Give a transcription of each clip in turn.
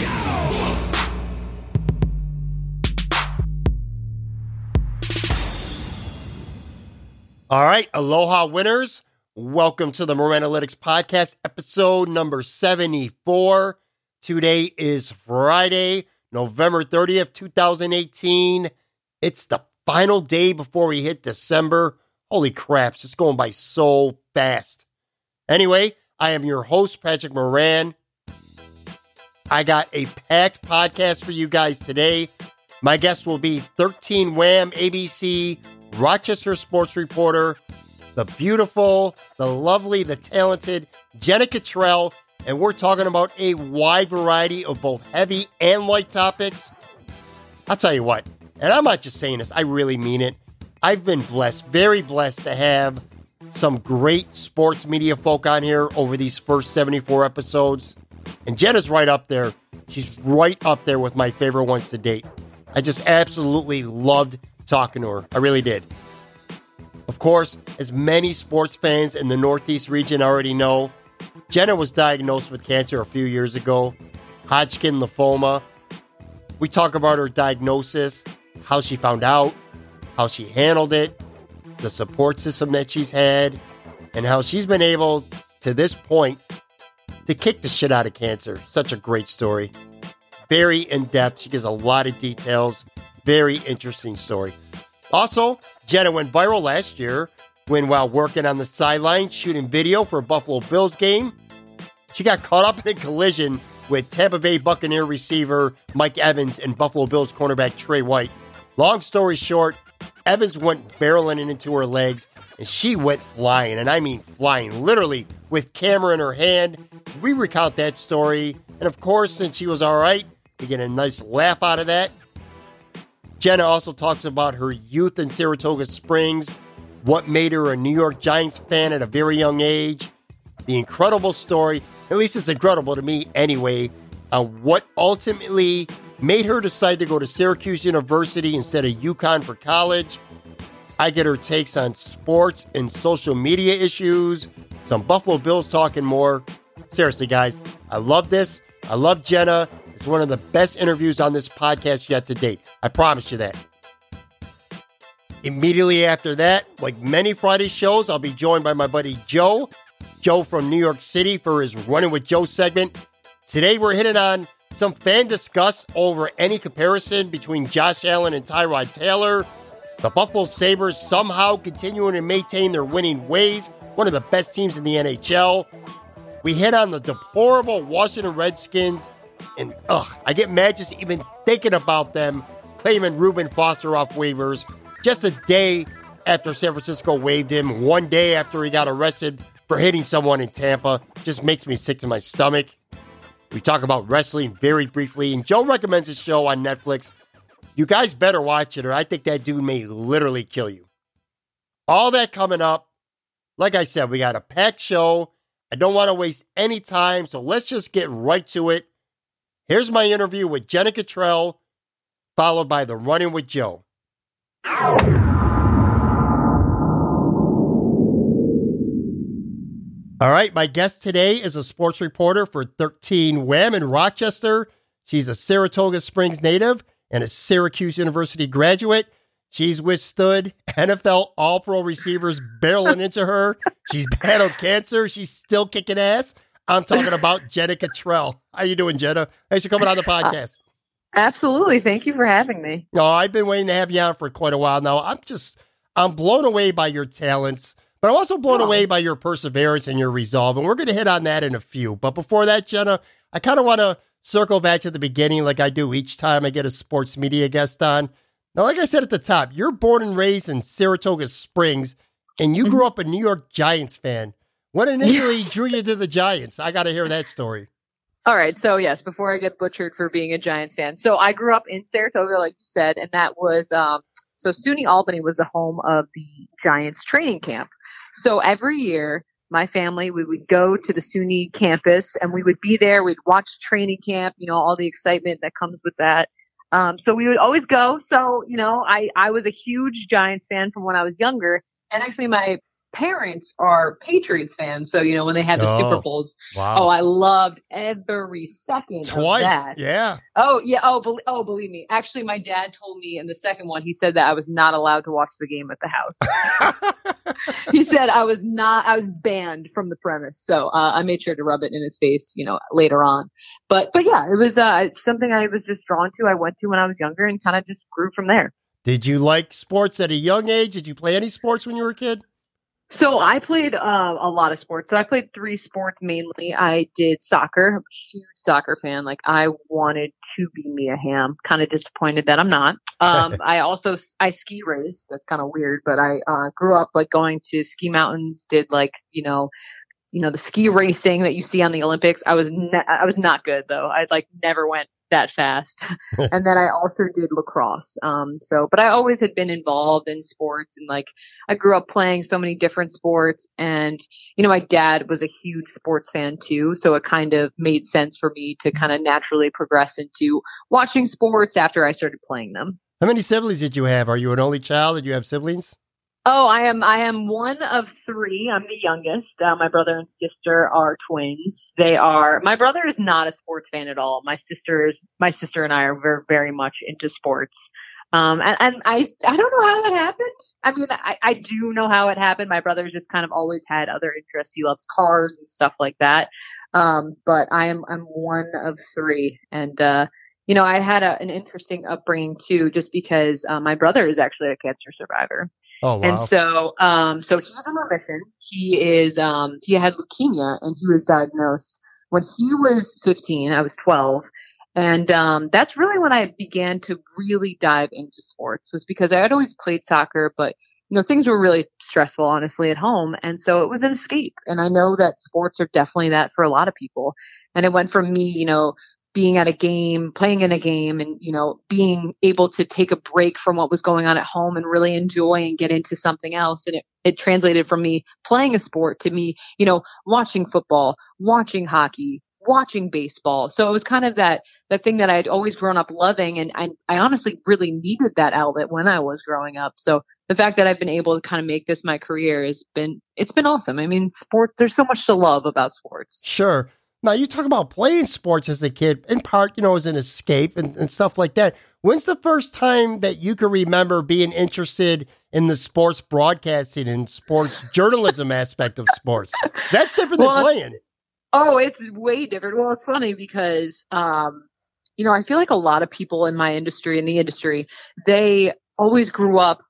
go! All right, aloha winners. Welcome to the Moran-Alytics Podcast, episode number 74. Today is Friday, November 30th, 2018. It's the final day before we hit December. Holy crap, it's just going by so fast. Anyway, I am your host, Patrick Moran. I got a packed podcast for you guys today. My guest will be 13 WHAM ABC Rochester sports reporter, the beautiful, the lovely, the talented Jenna Cottrell, and we're talking about a wide variety of both heavy and light topics. I'll tell you what, and I'm not just saying this, I really mean it. I've been blessed, very blessed to have some great sports media folk on here over these first 74 episodes. And Jenna's right up there. She's right up there with my favorite ones to date. I just absolutely loved talking to her. I really did. Of course, as many sports fans in the Northeast region already know, Jenna was diagnosed with cancer a few years ago, Hodgkin lymphoma. We talk about her diagnosis, how she found out, how she handled it, the support system that she's had, and how she's been able, to this point, to kick the shit out of cancer. Such a great story. Very in-depth. She gives a lot of details. Very interesting story. Also, Jenna went viral last year when, while working on the sideline, shooting video for a Buffalo Bills game, she got caught up in a collision with Tampa Bay Buccaneer receiver Mike Evans and Buffalo Bills cornerback Trey White. Long story short, Evans went barreling into her legs, and she went flying, and I mean flying, literally with camera in her hand. We recount that story, and of course, since she was all right, we get a nice laugh out of that. Jenna also talks about her youth in Saratoga Springs, what made her a New York Giants fan at a very young age, the incredible story, at least it's incredible to me anyway, what ultimately made her decide to go to Syracuse University instead of UConn for college. I get her takes on sports and social media issues, some Buffalo Bills talk and more. Seriously, guys, I love this. I love Jenna. It's one of the best interviews on this podcast yet to date. I promise you that. Immediately after that, like many Friday shows, I'll be joined by my buddy Joe. Joe from New York City for his Running with Joe segment. Today we're hitting on some fan discuss over any comparison between Josh Allen and Tyrod Taylor. The Buffalo Sabres somehow continuing to maintain their winning ways. One of the best teams in the NHL. We hit on the deplorable Washington Redskins. And I get mad just even thinking about them claiming Ruben Foster off waivers just a day after San Francisco waived him. One day after he got arrested for hitting someone in Tampa. Just makes me sick to my stomach. We talk about wrestling very briefly, and Joe recommends a show on Netflix. You guys better watch it, or I think that dude may literally kill you. All that coming up. Like I said, we got a packed show. I don't want to waste any time, so let's just get right to it. Here's my interview with Jenna Cottrell, followed by the Running with Joe. All right, my guest today is a sports reporter for 13 WHAM in Rochester. She's a Saratoga Springs native and a Syracuse University graduate. She's withstood NFL All-Pro receivers barreling into her. She's battled cancer. She's still kicking ass. I'm talking about Jenna Cottrell. How you doing, Jenna? Thanks for coming on the podcast. Absolutely. Thank you for having me. No, I've been waiting to have you on for quite a while now. I'm blown away by your talents, but I'm also blown away by your perseverance and your resolve. And we're going to hit on that in a few. But before that, Jenna, I kind of want to circle back to the beginning like I do each time I get a sports media guest on. Now, like I said at the top, you're born and raised in Saratoga Springs, and you grew up a New York Giants fan. What initially drew you to the Giants? I got to hear that story. All right. So, yes, before I get butchered for being a Giants fan. So I grew up in Saratoga, like you said, and that was so SUNY Albany was the home of the Giants training camp. So every year, my family, we would go to the SUNY campus, and we would be there. We'd watch training camp, you know, all the excitement that comes with that. So we would always go. So, you know, I was a huge Giants fan from when I was younger. And actually, my parents are Patriots fans. So, you know, when they had the Super Bowls, I loved every second of that. Yeah. Oh, yeah. Oh, believe me. Actually, my dad told me in the second one, he said that I was not allowed to watch the game at the house. He said I was banned from the premise. So I made sure to rub it in his face, you know, later on. But yeah, it was something I was just drawn to. I went to when I was younger and kind of just grew from there. Did you like sports at a young age? Did you play any sports when you were a kid? So I played a lot of sports. So I played three sports mainly. I did soccer. I'm a huge soccer fan. Like I wanted to be Mia Hamm. Kind of disappointed that I'm not. I ski raced. That's kind of weird, but I grew up like going to ski mountains. Did like you know the ski racing that you see on the Olympics. I was not good though. I like never went that fast. And then I also did lacrosse. But I always had been involved in sports, and like I grew up playing so many different sports, and you know, my dad was a huge sports fan too. So it kind of made sense for me to kind of naturally progress into watching sports after I started playing them. How many siblings did you have? Are you an only child? Did you have siblings? Oh, I am one of three. I'm the youngest. My brother and sister are twins. My brother is not a sports fan at all. My sister and I are very, very much into sports. And I don't know how that happened. I mean, I do know how it happened. My brother just kind of always had other interests. He loves cars and stuff like that. But I'm one of three, and, you know, I had an interesting upbringing too, just because, my brother is actually a cancer survivor. Oh, wow. And so, he's in remission. He is, he had leukemia, and he was diagnosed when he was 15. I was 12. And, that's really when I began to really dive into sports, was because I had always played soccer, but, you know, things were really stressful, honestly, at home. And so it was an escape. And I know that sports are definitely that for a lot of people. And it went from me, you know, being at a game, playing in a game, and, you know, being able to take a break from what was going on at home and really enjoy and get into something else. And it translated from me playing a sport to me, you know, watching football, watching hockey, watching baseball. So it was kind of that thing that I'd always grown up loving. And I honestly really needed that outlet when I was growing up. So the fact that I've been able to kind of make this my career it's been awesome. I mean, sports, there's so much to love about sports. Sure. Now, you talk about playing sports as a kid, in part, you know, as an escape and stuff like that. When's the first time that you can remember being interested in the sports broadcasting and sports journalism aspect of sports? That's different than playing. Oh, it's way different. Well, it's funny because, you know, I feel like a lot of people in my industry, they always grew up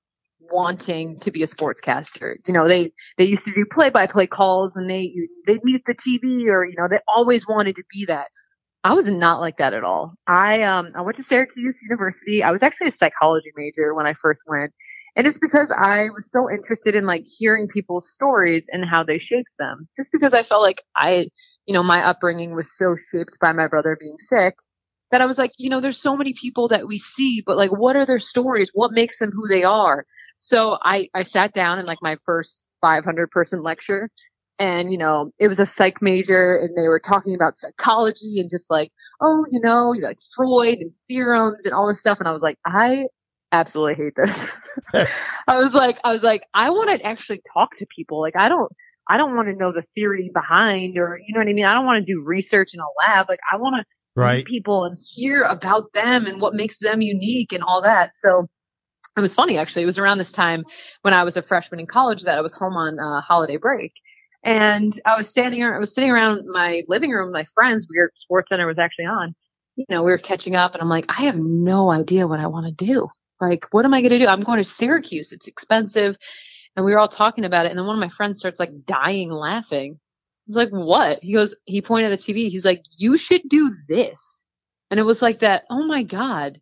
wanting to be a sportscaster. You know, they used to do play-by-play calls, and they'd mute the TV, or, you know, they always wanted to be that. I was not like that at all. I went to Syracuse University. I was actually a psychology major when I first went, and it's because I was so interested in like hearing people's stories and how they shaped them, just because I felt like my upbringing was so shaped by my brother being sick, that I was like, you know, there's so many people that we see, but like, what are their stories? What makes them who they are? So I sat down in like my first 500-person lecture, and, you know, it was a psych major, and they were talking about psychology and just like, oh, you know, like Freud and theorems and all this stuff. And I was like, I absolutely hate this. I was like, I want to actually talk to people. Like, I don't want to know the theory behind, or, you know what I mean? I don't want to do research in a lab. Like, I want to meet people and hear about them and what makes them unique and all that. So it was funny, actually. It was around this time when I was a freshman in college that I was home on holiday break. And I was sitting around my living room with my friends. Sports Center was actually on. you know, we were catching up and I'm like, I have no idea what I want to do. Like, what am I going to do? I'm going to Syracuse. It's expensive. And we were all talking about it. And then one of my friends starts like dying laughing. It's like, what? He goes, he pointed at the TV. He's like, you should do this. And it was like that. Oh my God.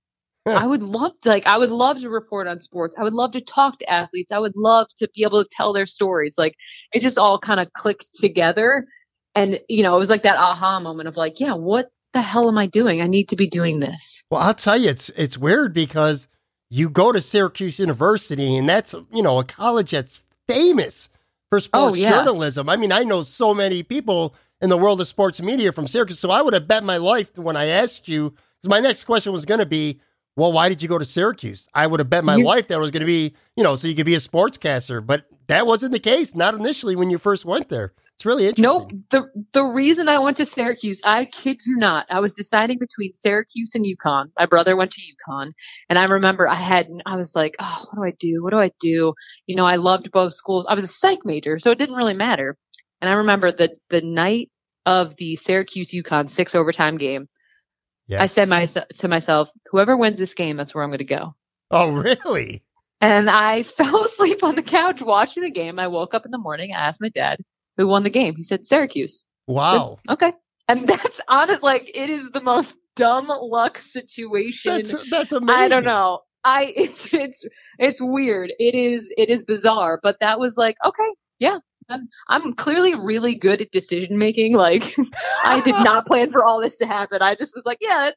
I would love to report on sports. I would love to talk to athletes. I would love to be able to tell their stories. Like, it just all kind of clicked together. And, you know, it was like that aha moment of like, yeah, what the hell am I doing? I need to be doing this. Well, I'll tell you, it's weird because you go to Syracuse University and that's, you know, a college that's famous for sports journalism. I mean, I know so many people in the world of sports media from Syracuse. So I would have bet my life when I asked you, because my next question was going to be, well, why did you go to Syracuse? I would have bet my life that was going to be, you know, so you could be a sportscaster, but that wasn't the case. Not initially when you first went there. It's really interesting. Nope. The reason I went to Syracuse, I kid you not, I was deciding between Syracuse and UConn. My brother went to UConn, and I remember I was like, oh, what do I do? What do I do? You know, I loved both schools. I was a psych major, so it didn't really matter. And I remember the night of the Syracuse-UConn 6-overtime game, yeah. I said to myself, whoever wins this game, that's where I'm going to go. Oh, really? And I fell asleep on the couch watching the game. I woke up in the morning. I asked my dad who won the game. He said, Syracuse. Wow. Said, okay. And that's honest. Like, it is the most dumb luck situation. That's amazing. I don't know. It's weird. It is bizarre, but that was like, okay. Yeah. I'm clearly really good at decision making. Like, I did not plan for all this to happen. I just was like, yeah,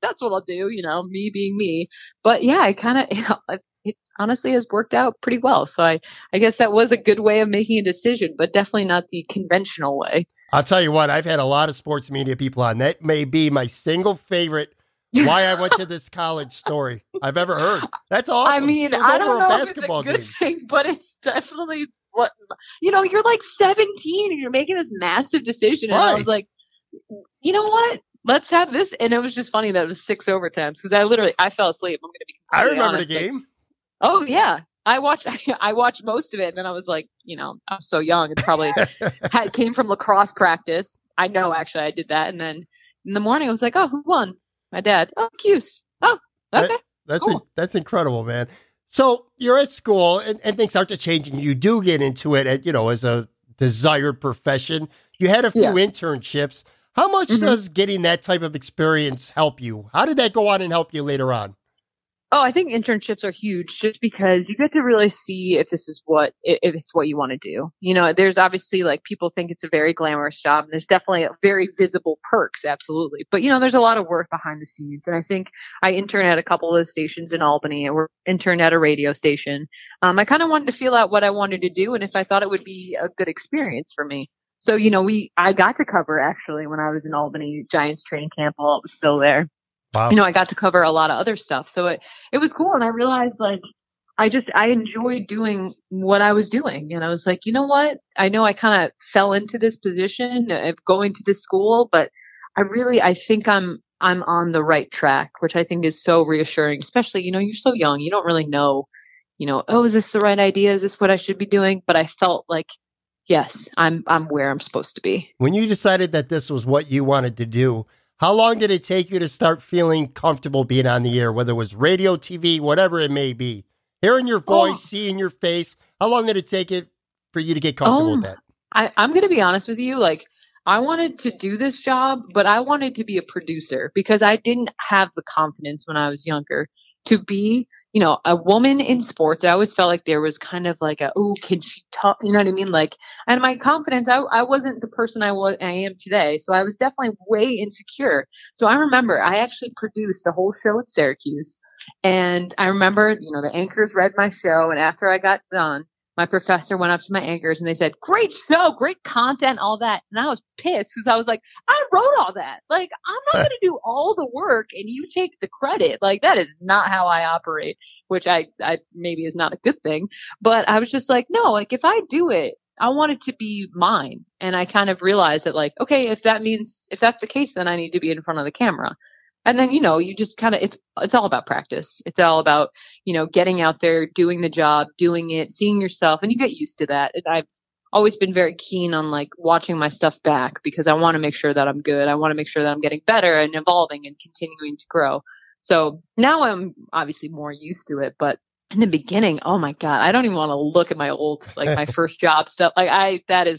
that's what I'll do. You know, me being me. But yeah, I kind of, you know, it honestly has worked out pretty well. So I guess that was a good way of making a decision, but definitely not the conventional way. I'll tell you what, I've had a lot of sports media people on. That may be my single favorite why I went to this college story I've ever heard. That's awesome. I mean, I don't know if it's a good thing, but it's definitely what, you know, you're like 17 and you're making this massive decision. And right. I was like, you know what? Let's have this. And it was just funny that it was 6 overtimes because I fell asleep. I'm going to be completely honest. I remember the game. Oh yeah. I watched most of it. And then I was like, you know, I'm so young. It probably came from lacrosse practice. I know, actually, I did that. And then in the morning I was like, oh, who won? My dad. Oh, Cuse. Oh, okay. That's incredible, man. So you're at school and things start to change and you do get into it at, you know, as a desired profession. You had a few internships. How much does getting that type of experience help you? How did that go on and help you later on? Oh, I think internships are huge just because you get to really see if this is if it's what you want to do. You know, there's obviously like people think it's a very glamorous job and there's definitely very visible perks. Absolutely. But, you know, there's a lot of work behind the scenes. And I think I interned at a couple of stations in Albany and we interned at a radio station. I kind of wanted to feel out what I wanted to do and if I thought it would be a good experience for me. So, you know, I got to cover actually when I was in Albany Giants training camp while it was still there. Wow. You know, I got to cover a lot of other stuff. So it was cool. And I realized like, I enjoyed doing what I was doing. And I was like, you know what? I know I kind of fell into this position of going to this school, but I think I'm on the right track, which I think is so reassuring, especially, you know, you're so young, you don't really know, you know, oh, is this the right idea? Is this what I should be doing? But I felt like, yes, I'm where I'm supposed to be. When you decided that this was what you wanted to do, how long did it take you to start feeling comfortable being on the air, whether it was radio, TV, whatever it may be? Hearing your voice, seeing your face, how long did it take it for you to get comfortable with that? I'm going to be honest with you. Like, I wanted to do this job, but I wanted to be a producer because I didn't have the confidence when I was younger to be, you know, a woman in sports. I always felt like there was kind of like can she talk? You know what I mean? Like, and my confidence, I wasn't the person I am today. So I was definitely way insecure. So I remember I actually produced the whole show at Syracuse. And I remember, you know, the anchors read my show. And after I got done, my professor went up to my anchors and they said, great show, great content, all that. And I was pissed because I was like, I wrote all that. Like, I'm not going to do all the work and you take the credit. Like, that is not how I operate, which I maybe is not a good thing. But I was just like, no, like if I do it, I want it to be mine. And I kind of realized that like, okay, if that's the case, then I need to be in front of the camera. And then, you know, you just kind of, it's all about practice. It's all about, you know, getting out there, doing the job, doing it, seeing yourself, and you get used to that. And I've always been very keen on like watching my stuff back because I want to make sure that I'm good. I want to make sure that I'm getting better and evolving and continuing to grow. So now I'm obviously more used to it, but in the beginning, oh my God, I don't even want to look at my old, like my first job stuff. Like that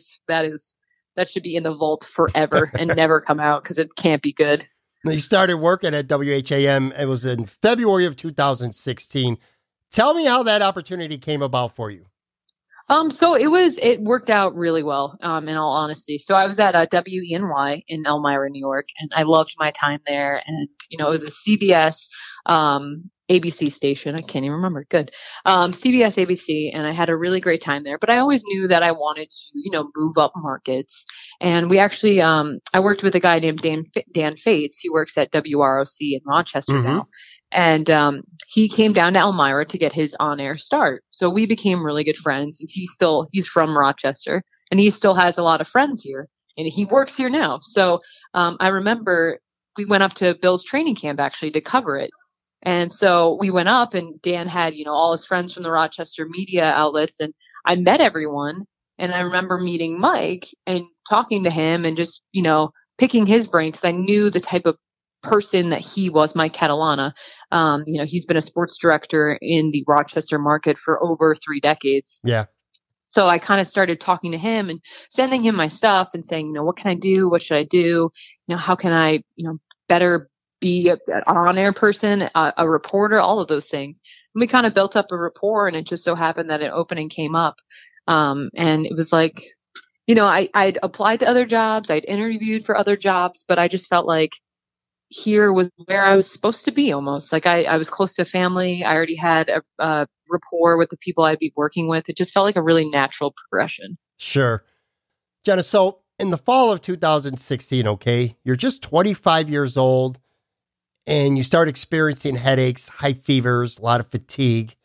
should be in the vault forever and never come out because it can't be good. You started working at WHAM. It was in February of 2016. Tell me how that opportunity came about for you. So it worked out really well, in all honesty. So I was at WENY in Elmira, New York, and I loved my time there. And, you know, it was a CBS, ABC station. I can't even remember. Good. CBS, ABC. And I had a really great time there, but I always knew that I wanted to, you know, move up markets. And we actually, I worked with a guy named Dan Fates. He works at WROC in Rochester mm-hmm. now. And, he came down to Elmira to get his on-air start. So we became really good friends, and he's from Rochester and he still has a lot of friends here and he works here now. So, I remember we went up to Bill's training camp actually to cover it. And so we went up, and Dan had, you know, all his friends from the Rochester media outlets, and I met everyone. And I remember meeting Mike and talking to him and just, you know, picking his brain because I knew the type of person that he was, Mike Catalana. You know, he's been a sports director in the Rochester market for over 3 decades. Yeah. So I kind of started talking to him and sending him my stuff and saying, you know, what can I do? What should I do? You know, how can I, you know, better be an on-air person, a reporter, all of those things. And we kind of built up a rapport, and it just so happened that an opening came up. And it was like, you know, I'd applied to other jobs. I'd interviewed for other jobs, but I just felt like here was where I was supposed to be almost. Like I was close to family. I already had a rapport with the people I'd be working with. It just felt like a really natural progression. Sure. Jenna, so in the fall of 2016, okay, you're just 25 years old. And you start experiencing headaches, high fevers, a lot of fatigue,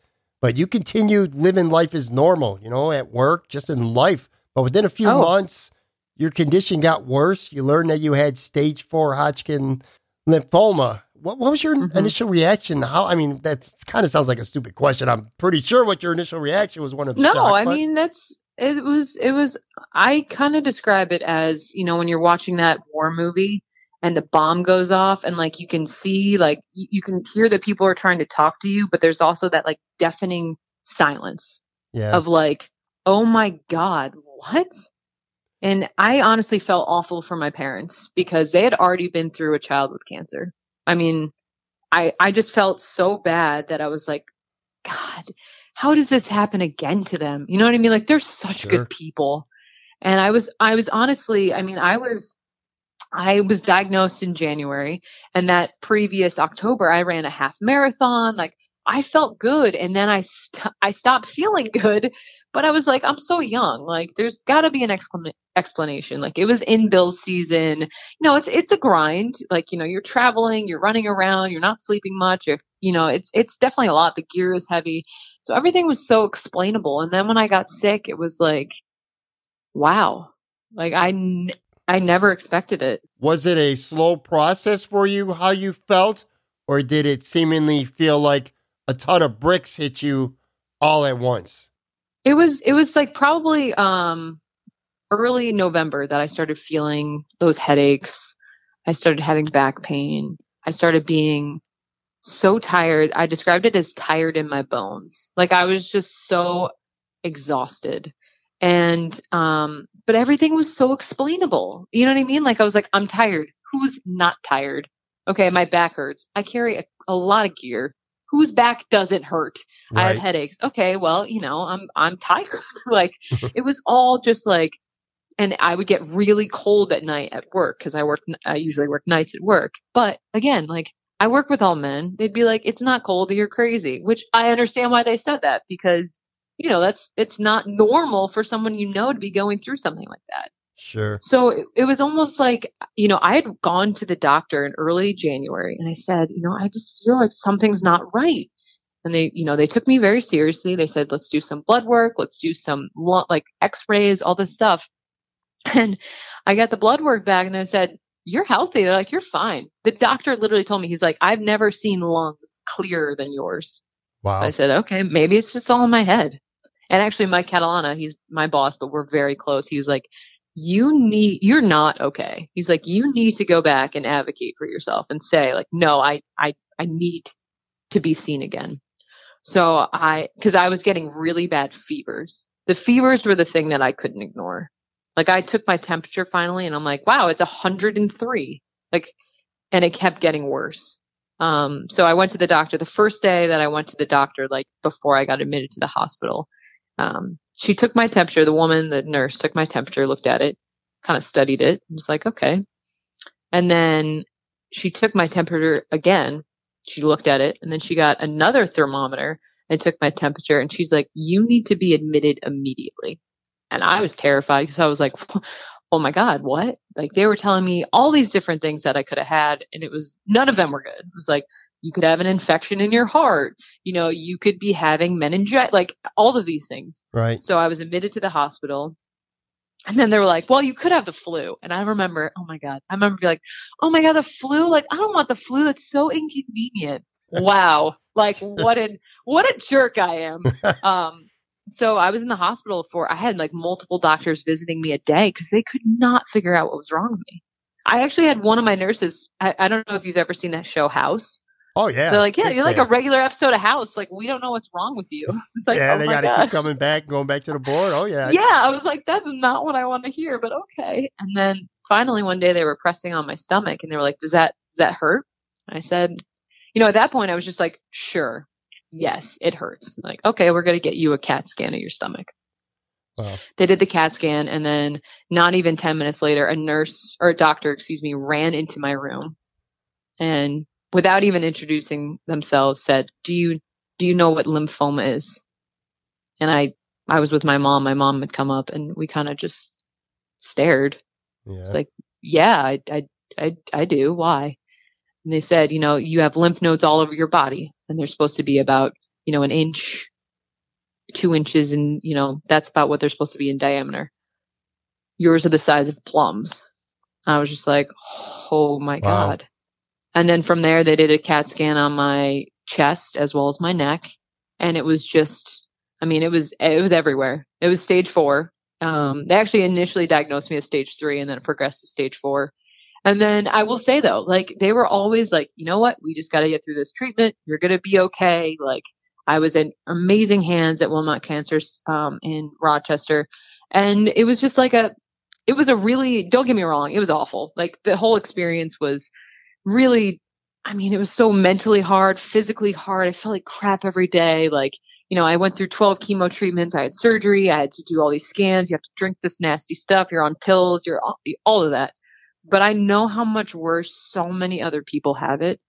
but you continued living life as normal, you know, at work, just in life. But within a few months, your condition got worse. You learned that you had stage 4 Hodgkin lymphoma. What was your initial reaction? That kind of sounds like a stupid question. I'm pretty sure what your initial reaction was. One of I kind of describe it as, you know, when you're watching that war movie and the bomb goes off and like, you can see, like you can hear that people are trying to talk to you, but there's also that like deafening silence of like, oh my God, what? And I honestly felt awful for my parents because they had already been through a child with cancer. I mean, I just felt so bad that I was like, God, how does this happen again to them? You know what I mean? Like they're such good people. And I was honestly, I mean, I was diagnosed in January, and that previous October, I ran a half marathon. Like I felt good. And then I stopped feeling good, but I was like, I'm so young. Like there's gotta be an explanation. Like it was in Bill's season. You know, it's a grind. Like, you know, you're traveling, you're running around, you're not sleeping much. You know, it's definitely a lot. The gear is heavy. So everything was so explainable. And then when I got sick, it was like, wow. Like I never expected it. Was it a slow process for you, how you felt, or did it seemingly feel like a ton of bricks hit you all at once? It was like probably early November that I started feeling those headaches. I started having back pain. I started being so tired. I described it as tired in my bones. Like I was just so exhausted. And, but everything was so explainable. You know what I mean? Like I was like, I'm tired. Who's not tired? Okay. My back hurts. I carry a lot of gear. Whose back doesn't hurt? Right. I have headaches. Okay. Well, you know, I'm tired. Like it was all just like, and I would get really cold at night at work. Cause I usually work nights at work, but again, like I work with all men. They'd be like, it's not cold. You're crazy, which I understand why they said that because you know, it's not normal for someone, you know, to be going through something like that. Sure. So it was almost like, you know, I had gone to the doctor in early January and I said, you know, I just feel like something's not right. And they, you know, they took me very seriously. They said, let's do some blood work. Let's do some like x-rays, all this stuff. And I got the blood work back and I said, you're healthy. They're like, you're fine. The doctor literally told me, he's like, I've never seen lungs clearer than yours. Wow. I said, okay, maybe it's just all in my head. And actually Mike Catalana, he's my boss, but we're very close. He was like, you're not okay. He's like, you need to go back and advocate for yourself and say like, no, I need to be seen again. So cause I was getting really bad fevers. The fevers were the thing that I couldn't ignore. Like I took my temperature finally and I'm like, wow, it's 103. Like, and it kept getting worse. So I went to the doctor the first day that I went to the doctor, like before I got admitted to the hospital. She took my temperature. The woman, the nurse, took my temperature, looked at it, kind of studied it. I was like, okay. And then she took my temperature again. She looked at it, and then she got another thermometer and took my temperature. And she's like, you need to be admitted immediately. And I was terrified because I was like, oh my God, what? Like they were telling me all these different things that I could have had, and it was none of them were good. It was like, you could have an infection in your heart. You know, you could be having meningitis, like all of these things. Right. So I was admitted to the hospital, and then they were like, well, you could have the flu. And I remember, oh my God, I remember being like, oh my God, the flu. Like, I don't want the flu. It's so inconvenient. Wow. Like what a jerk I am. So I was in the hospital I had like multiple doctors visiting me a day because they could not figure out what was wrong with me. I actually had one of my nurses. I don't know if you've ever seen that show House. Oh yeah. They're like, yeah, you're like a regular episode of House. Like, we don't know what's wrong with you. It's like, yeah, oh, they got to keep coming back, going back to the board. Oh yeah. Yeah. I was like, that's not what I want to hear, but okay. And then finally one day they were pressing on my stomach and they were like, does that hurt? And I said, you know, at that point I was just like, sure. Yes, it hurts. Like, okay, we're going to get you a CAT scan of your stomach. Wow. They did the CAT scan, and then not even 10 minutes later, a doctor, ran into my room and without even introducing themselves said, do you know what lymphoma is? And I was with my mom. My mom had come up and we kind of just stared. Yeah. It's like, yeah, I do. Why? And they said, you know, you have lymph nodes all over your body, and they're supposed to be about, you know, an inch, 2 inches, and, you know, that's about what they're supposed to be in diameter. Yours are the size of plums. I was just like, oh my God. And then from there, they did a CAT scan on my chest as well as my neck. And it was just, I mean, it was everywhere. It was stage 4. They actually initially diagnosed me as stage 3, and then it progressed to stage 4. And then I will say though, like they were always like, you know what? We just got to get through this treatment. You're going to be okay. Like I was in amazing hands at Wilmot Cancer in Rochester. And it was just like it was a really, don't get me wrong, it was awful. Like the whole experience was really, I mean, it was so mentally hard, physically hard. I felt like crap every day. Like, you know, I went through 12 chemo treatments. I had surgery. I had to do all these scans. You have to drink this nasty stuff. You're on pills. You're all of that. But I know how much worse so many other people have it.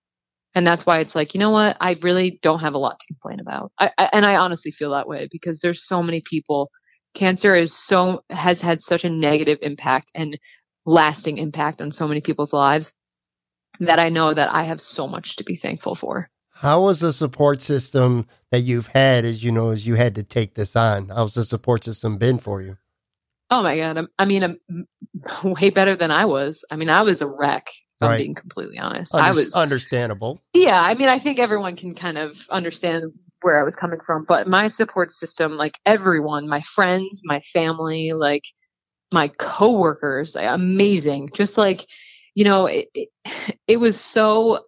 And that's why it's like, you know what? I really don't have a lot to complain about. I honestly feel that way because there's so many people. Cancer has had such a negative impact and lasting impact on so many people's lives that I know that I have so much to be thankful for. How was the support system that you've had as you had to take this on? How's the support system been for you? Oh my God. I mean, I'm way better than I was. I mean, I was a wreck, if I'm being completely honest. I was understandable. Yeah. I mean, I think everyone can kind of understand where I was coming from, but my support system, like everyone, my friends, my family, like my coworkers, like, amazing. Just like, you know, it was so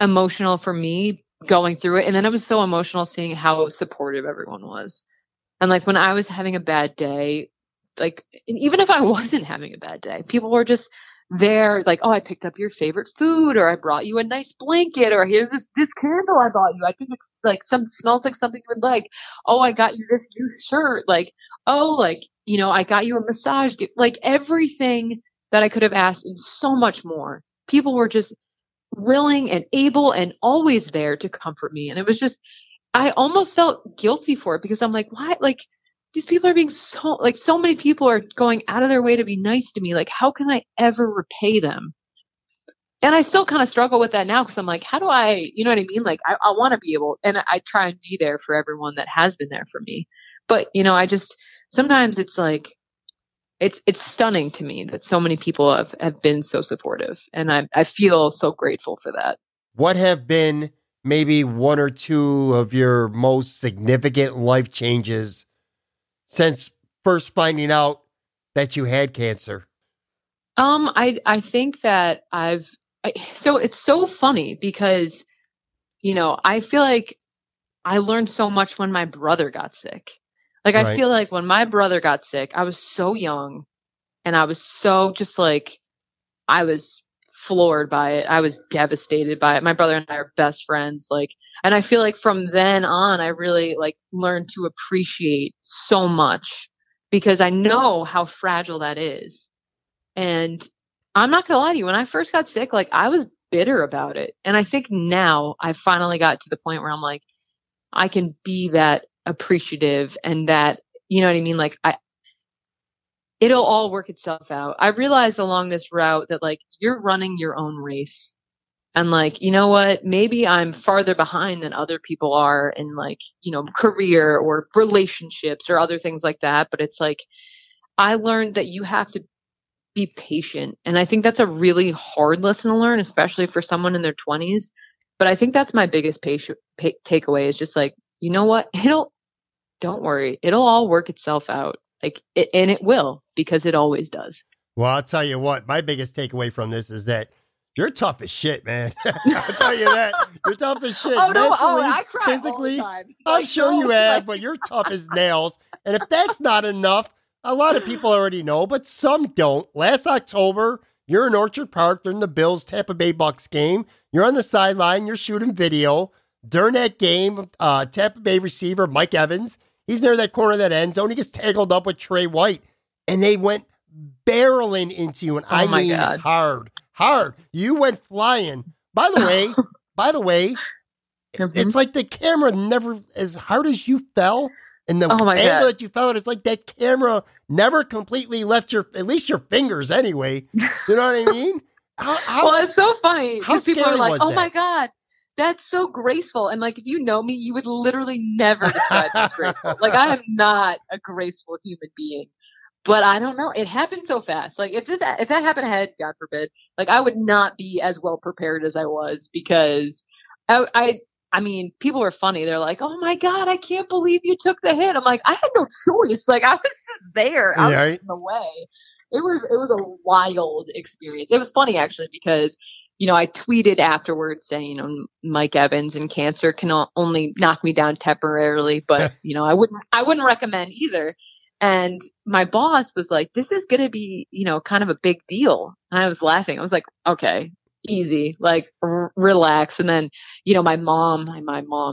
emotional for me going through it. And then it was so emotional seeing how supportive everyone was. And like when I was having a bad day, like, and even if I wasn't having a bad day, people were just there like, oh, I picked up your favorite food, or I brought you a nice blanket, or here's this candle I bought you. I think it's like smells like something you would like. Oh, I got you this new shirt. Like, oh, like, you know, I got you a massage gift. Like everything that I could have asked and so much more. People were just willing and able and always there to comfort me. And it was just, I almost felt guilty for it because I'm like, why? Like, these people are being so many people are going out of their way to be nice to me. Like, how can I ever repay them? And I still kind of struggle with that now because I'm like, how do I, you know what I mean? Like, I want to be able, and I try and be there for everyone that has been there for me. But, you know, I just, sometimes it's like, it's stunning to me that so many people have been so supportive. And I feel so grateful for that. What have been maybe one or two of your most significant life changes since first finding out that you had cancer? I think that so it's so funny because, you know, I feel like I learned so much when my brother got sick. Like, right. I feel like when my brother got sick, I was so young and I was so just like, I was floored by it. I was devastated by it. My brother and I are best friends. Like, and I feel like from then on, I really like learned to appreciate so much because I know how fragile that is. And I'm not going to lie to you. When I first got sick, like I was bitter about it. And I think now I finally got to the point where I'm like, I can be that appreciative and that, you know what I mean? Like it'll all work itself out. I realized along this route that like you're running your own race and like, you know what, maybe I'm farther behind than other people are in like, you know, career or relationships or other things like that. But it's like, I learned that you have to be patient. And I think that's a really hard lesson to learn, especially for someone in their 20s. But I think that's my biggest takeaway is just like, you know what, don't worry, it'll all work itself out. Like, and it will, because it always does. Well, I'll tell you what, my biggest takeaway from this is that you're tough as shit, man. I'll tell you that. You're tough as shit. Oh, mentally, no, I cry physically, all the time. I'm sure you have, but you're tough as nails. And if that's not enough, a lot of people already know, but some don't. Last October, you're in Orchard Park during the Bills-Tampa Bay Bucks game. You're on the sideline. You're shooting video. During that game, Tampa Bay receiver Mike Evans, he's near that corner of that end zone. He gets tangled up with Trey White, and they went barreling into you, and I mean hard. You went flying. By the way, it's like the camera never, as hard as you fell, and the angle that you fell at, it's like that camera never completely left at least your fingers anyway. You know what I mean? Well, it's so funny. How people are like, oh, my God. That's so graceful. And like, if you know me, you would literally never describe me as graceful. Like, I am not a graceful human being, but I don't know. It happened so fast. Like if that happened ahead, God forbid, like I would not be as well prepared as I was because I mean, people were funny. They're like, oh my God, I can't believe you took the hit. I'm like, I had no choice. Like I was just there. I was just in the way. It was a wild experience. It was funny actually, because you know, I tweeted afterwards saying, you know, Mike Evans and cancer can only knock me down temporarily, but you know, I wouldn't recommend either. And my boss was like, this is going to be, you know, kind of a big deal. And I was laughing. I was like, okay, easy, like relax. And then, you know, my mom,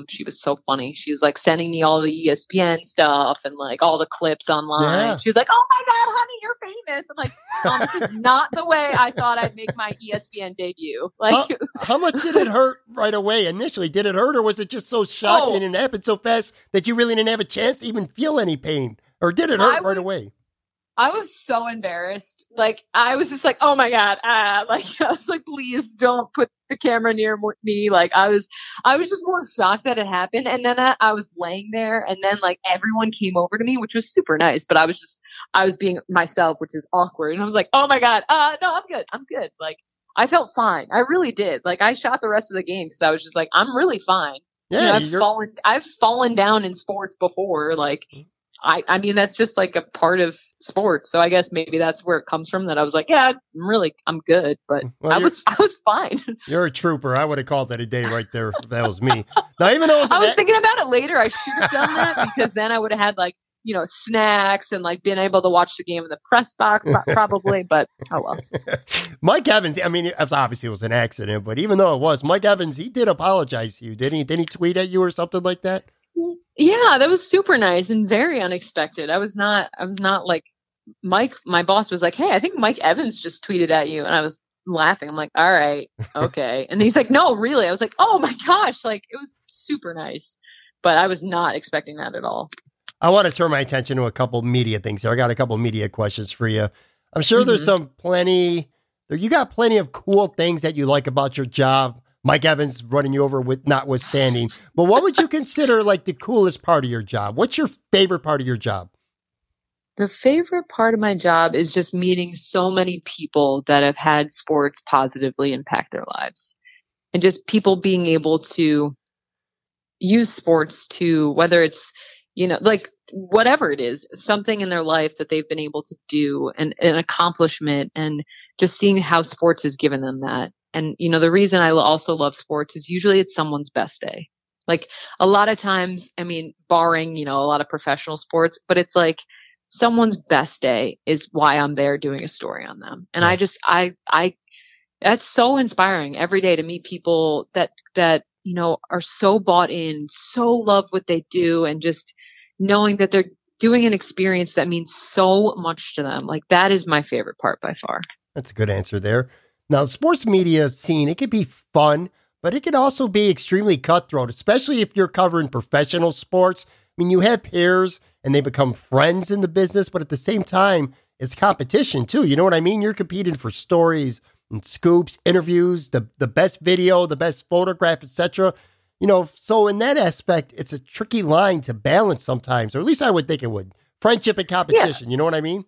she was so funny. She was like sending me all the ESPN stuff and like all the clips online. Yeah. She was like, oh my God, honey, you're famous. I'm like, this is not the way I thought I'd make my ESPN debut. Like, how much did it hurt right away initially? Did it hurt or was it just so shocking and happened so fast that you really didn't have a chance to even feel any pain? Or did it hurt right away? I was so embarrassed. Like, I was just like, oh my God. Like, I was like, please don't put the camera near me. Like, I was just more shocked that it happened. And then I was laying there and then like everyone came over to me, which was super nice, but I was being myself, which is awkward. And I was like, oh my God. No, I'm good. Like, I felt fine. I really did. Like, I shot the rest of the game because I was just like, I'm really fine. Yeah, you know, I've fallen down in sports before. Like, I mean, that's just like a part of sports. So I guess maybe that's where it comes from that I was like, yeah, I'm good. But well, I was fine. You're a trooper. I would have called that a day right there. If that was me. Now, even though I was thinking about it later, I should have done that because then I would have had like, you know, snacks and like been able to watch the game in the press box probably. But oh well. Mike Evans, I mean, obviously it was an accident, but even though it was, Mike Evans, he did apologize to you, didn't he? Didn't he tweet at you or something like that? Yeah, that was super nice and very unexpected. I was not like Mike. My boss was like, hey, I think Mike Evans just tweeted at you. And I was laughing. I'm like, all right, okay. And he's like, no, really? I was like, oh my gosh. Like, it was super nice, but I was not expecting that at all. I want to turn my attention to a couple media things here. I got a couple media questions for you. I'm sure there's you got plenty of cool things that you like about your job. Mike Evans running you over with notwithstanding, but what would you consider like the coolest part of your job? What's your favorite part of your job? The favorite part of my job is just meeting so many people that have had sports positively impact their lives and just people being able to use sports to, whether it's, you know, like whatever it is, something in their life that they've been able to do and an accomplishment, and just seeing how sports has given them that. And, you know, the reason I also love sports is usually it's someone's best day. Like a lot of times, I mean, barring, you know, a lot of professional sports, but it's like someone's best day is why I'm there doing a story on them. And I just, I, that's so inspiring every day to meet people that, you know, are so bought in, so love what they do, and just knowing that they're doing an experience that means so much to them. Like that is my favorite part by far. That's a good answer there. Now, the sports media scene, it can be fun, but it can also be extremely cutthroat, especially if you're covering professional sports. I mean, you have peers and they become friends in the business, but at the same time, it's competition too. You know what I mean? You're competing for stories and scoops, interviews, the best video, the best photograph, etc. You know, so in that aspect, it's a tricky line to balance sometimes, or at least I would think it would. Friendship and competition, yeah. You know what I mean?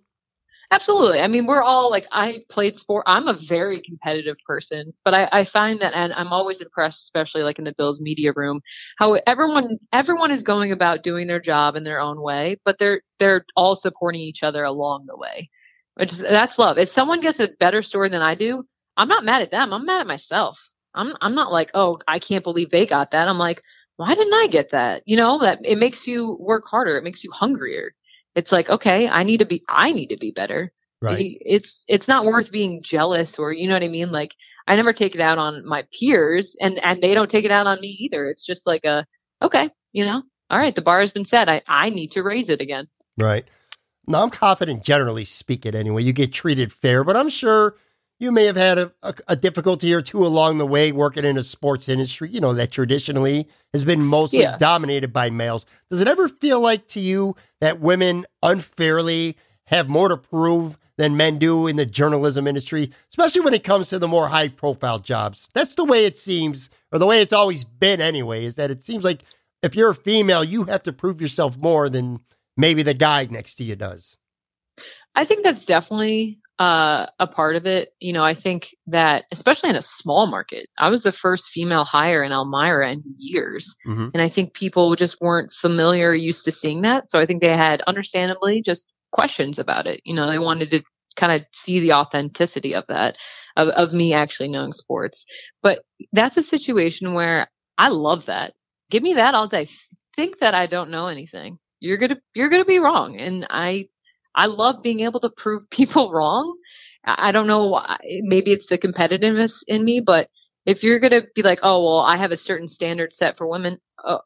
Absolutely. I mean, we're all like, I played sport. I'm a very competitive person, but I find that, and I'm always impressed, especially like in the Bills media room, how everyone is going about doing their job in their own way, but they're all supporting each other along the way. That's love. If someone gets a better story than I do, I'm not mad at them. I'm mad at myself. I'm not like, oh, I can't believe they got that. I'm like, why didn't I get that? You know, that it makes you work harder. It makes you hungrier. It's like, okay, I need to be better. Right. It's not worth being jealous, or, you know what I mean? Like I never take it out on my peers, and they don't take it out on me either. It's just like okay, you know, all right, the bar has been set. I need to raise it again. Right. Now, I'm confident, generally speaking, anyway, you get treated fair, but I'm sure you may have had a difficulty or two along the way working in a sports industry, you know, that traditionally has been mostly dominated by males. Does it ever feel like to you that women unfairly have more to prove than men do in the journalism industry, especially when it comes to the more high profile jobs? That's the way it seems, or the way it's always been anyway, is that it seems like if you're a female, you have to prove yourself more than maybe the guy next to you does. I think that's definitely a part of it. You know, I think that especially in a small market, I was the first female hire in Elmira in years. Mm-hmm. And I think people just weren't familiar, used to seeing that. So I think they had, understandably, just questions about it. You know, they wanted to kind of see the authenticity of that, of me actually knowing sports. But that's a situation where I love that. Give me that all day. Think that I don't know anything. You're going to be wrong. And I love being able to prove people wrong. I don't know why. Maybe it's the competitiveness in me, but if you're going to be like, oh, well, I have a certain standard set for women.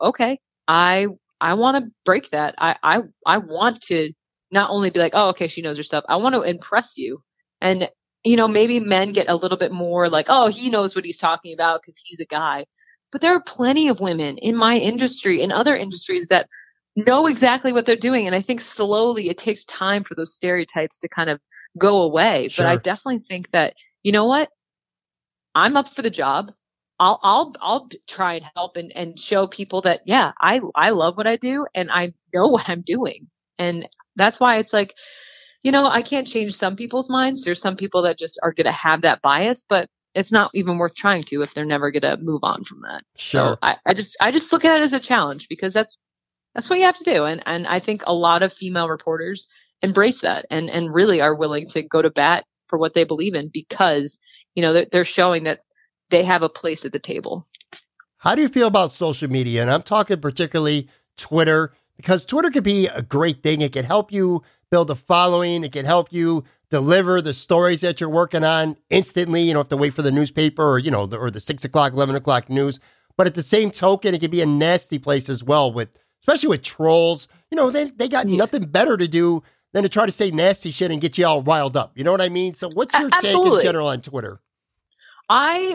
Okay. I want to break that. I want to not only be like, oh, okay, she knows her stuff. I want to impress you. And, you know, maybe men get a little bit more like, oh, he knows what he's talking about because he's a guy. But there are plenty of women in my industry and other industries that know exactly what they're doing. And I think slowly it takes time for those stereotypes to kind of go away. Sure. But I definitely think that, you know what, I'm up for the job. I'll try and help and show people that, yeah, I love what I do and I know what I'm doing. And that's why it's like, you know, I can't change some people's minds. There's some people that just are going to have that bias, but it's not even worth trying to, if they're never going to move on from that. Sure. So I just look at it as a challenge, because that's what you have to do. And I think a lot of female reporters embrace that and really are willing to go to bat for what they believe in, because, you know, they're showing that they have a place at the table. How do you feel about social media? And I'm talking particularly Twitter, because Twitter could be a great thing. It can help you build a following. It can help you deliver the stories that you're working on instantly. You don't have to wait for the newspaper or, you know, or the 6 o'clock, 11 o'clock news. But at the same token, it can be a nasty place as well, especially with trolls. You know, they got nothing better to do than to try to say nasty shit and get you all riled up. You know what I mean? So what's your take in general on Twitter? I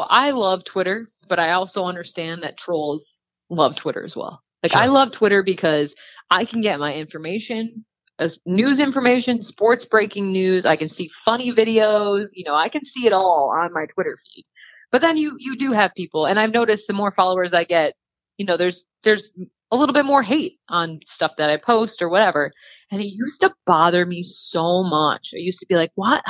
love Twitter, but I also understand that trolls love Twitter as well. Like, sure. I love Twitter because I can get my information, as news information, sports breaking news. I can see funny videos. You know, I can see it all on my Twitter feed. But then you do have people, and I've noticed the more followers I get, you know, there's a little bit more hate on stuff that I post or whatever. And it used to bother me so much. I used to be like, what?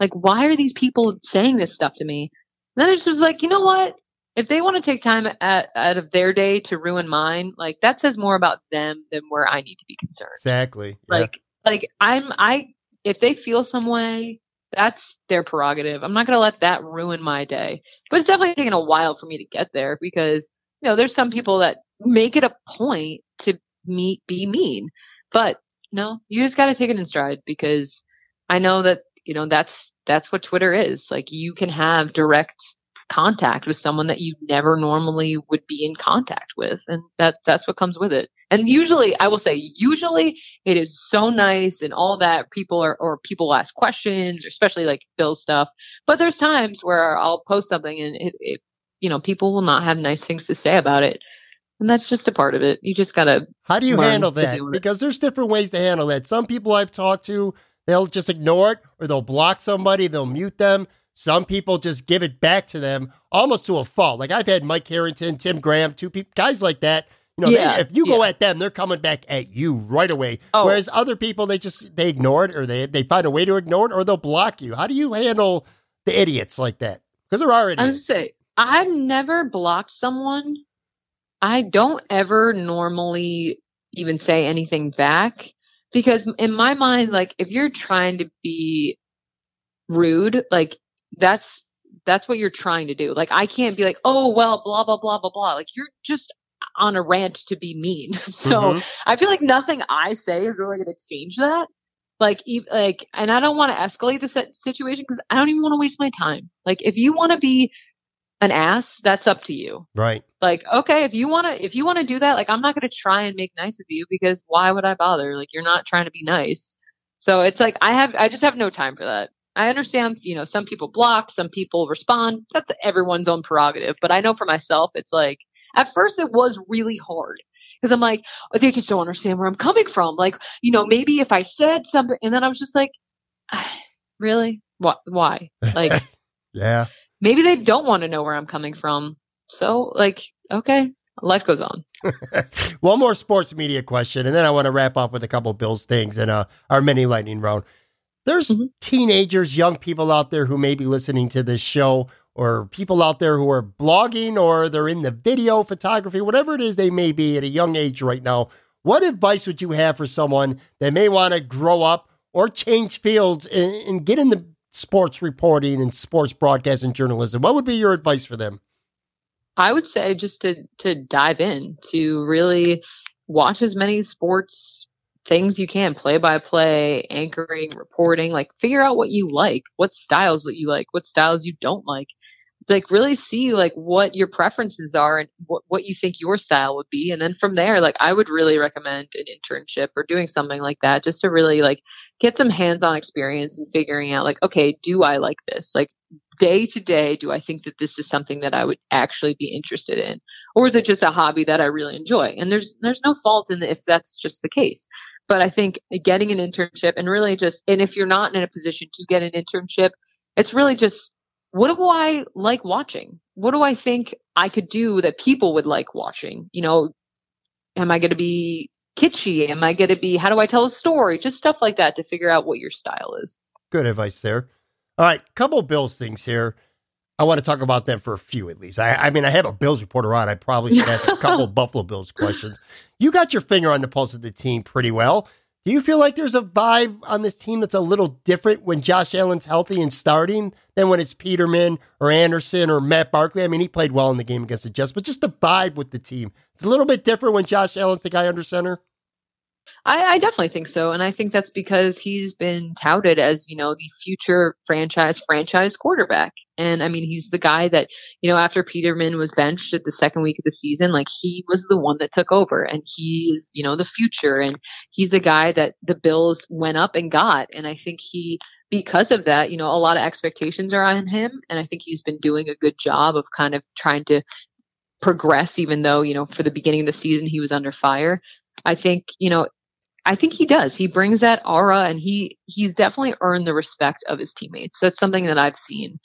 Like, why are these people saying this stuff to me? And then it just was like, you know what? if they want to take time out of their day to ruin mine, like that says more about them than where I need to be concerned. Exactly. Like, yeah. If they feel some way, that's their prerogative. I'm not going to let that ruin my day, but it's definitely taken a while for me to get there because, you know, there's some people that make it a point to be mean, but no, you just got to take it in stride because I know that, you know, that's what Twitter is. Like you can have direct contact with someone that you never normally would be in contact with. And that's what comes with it. And usually it is so nice and all that people ask questions, especially like Bill's stuff. But there's times where I'll post something and it you know, people will not have nice things to say about it. And that's just a part of it. You just gotta. How do you handle that? Because there's different ways to handle that. Some people I've talked to, they'll just ignore it or they'll block somebody, they'll mute them. Some people just give it back to them almost to a fault. Like I've had Mike Harrington, Tim Graham, two people, guys like that. You know, if you go at them, they're coming back at you right away. Oh. Whereas other people, they ignore it or they find a way to ignore it or they'll block you. How do you handle the idiots like that? Because there are idiots. I was going to say, I've never blocked someone. I don't ever normally even say anything back because in my mind, like if you're trying to be rude, like that's what you're trying to do. Like I can't be like, oh, well, blah, blah, blah, blah, blah. Like you're just on a rant to be mean. So I feel like nothing I say is really going to change that. Like, and I don't want to escalate the situation because I don't even want to waste my time. Like if you want to be an ass, that's up to you. Right. Like, okay, if you want to do that, like I'm not going to try and make nice with you because why would I bother? Like you're not trying to be nice. So it's like, I just have no time for that. I understand, you know, some people block, some people respond. That's everyone's own prerogative. But I know for myself, it's like, at first it was really hard because I'm like, oh, they just don't understand where I'm coming from. Like, you know, maybe if I said something and then I was just like, really? Why? Like, yeah. Maybe they don't want to know where I'm coming from. So, like, okay, life goes on. One more sports media question, and then I want to wrap up with a couple of Bills things and our mini lightning round. There's teenagers, young people out there who may be listening to this show or people out there who are blogging or they're in the video photography, whatever it is they may be at a young age right now. What advice would you have for someone that may want to grow up or change fields and get in the sports reporting and sports broadcast and journalism? What would be your advice for them? I would say just to dive in, to really watch as many sports things you can, play by play, anchoring, reporting, like figure out what you like, what styles that you like, what styles you don't like, really see like what your preferences are and what you think your style would be. And then from there, like I would really recommend an internship or doing something like that just to really like get some hands-on experience and figuring out like, okay, do I like this? Like day to day, do I think that this is something that I would actually be interested in? Or is it just a hobby that I really enjoy? And there's no fault in if that's just the case. But I think getting an internship and really just, and if you're not in a position to get an internship, it's really just, what do I like watching? What do I think I could do that people would like watching? You know, am I going to be kitschy? Am I going to be, how do I tell a story? Just stuff like that to figure out what your style is. Good advice there. All right. Couple Bills things here. I want to talk about them for a few, at least. I mean, I have a Bills reporter on. I probably should ask a couple of Buffalo Bills questions. You got your finger on the pulse of the team pretty well. Do you feel like there's a vibe on this team that's a little different when Josh Allen's healthy and starting than when it's Peterman or Anderson or Matt Barkley? I mean, he played well in the game against the Jets, but just the vibe with the team. It's a little bit different when Josh Allen's the guy under center. I definitely think so. And I think that's because he's been touted as, you know, the future franchise quarterback. And I mean, he's the guy that, you know, after Peterman was benched at the second week of the season, like he was the one that took over and he's, you know, the future. And he's a guy that the Bills went up and got. And I think because of that, you know, a lot of expectations are on him. And I think he's been doing a good job of kind of trying to progress, even though, you know, for the beginning of the season, he was under fire. I think he does. He brings that aura and he's definitely earned the respect of his teammates. That's something that I've seen.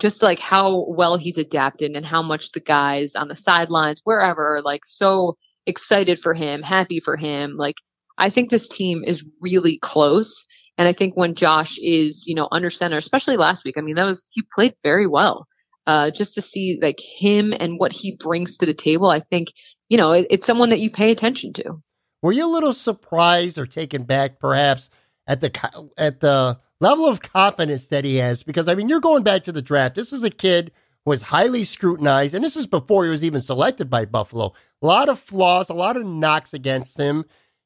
Just like how well he's adapted and how much the guys on the sidelines, wherever, are like so excited for him, happy for him. Like, I think this team is really close. And I think when Josh is, you know, under center, especially last week, I mean, he played very well. just to see like him and what he brings to the table. I think, you know, it's someone that you pay attention to. Were you a little surprised or taken back perhaps at the level of confidence that he has? Because I mean, you're going back to the draft. This is a kid who was highly scrutinized, and this is before he was even selected by Buffalo. A lot of flaws, a lot of knocks against him.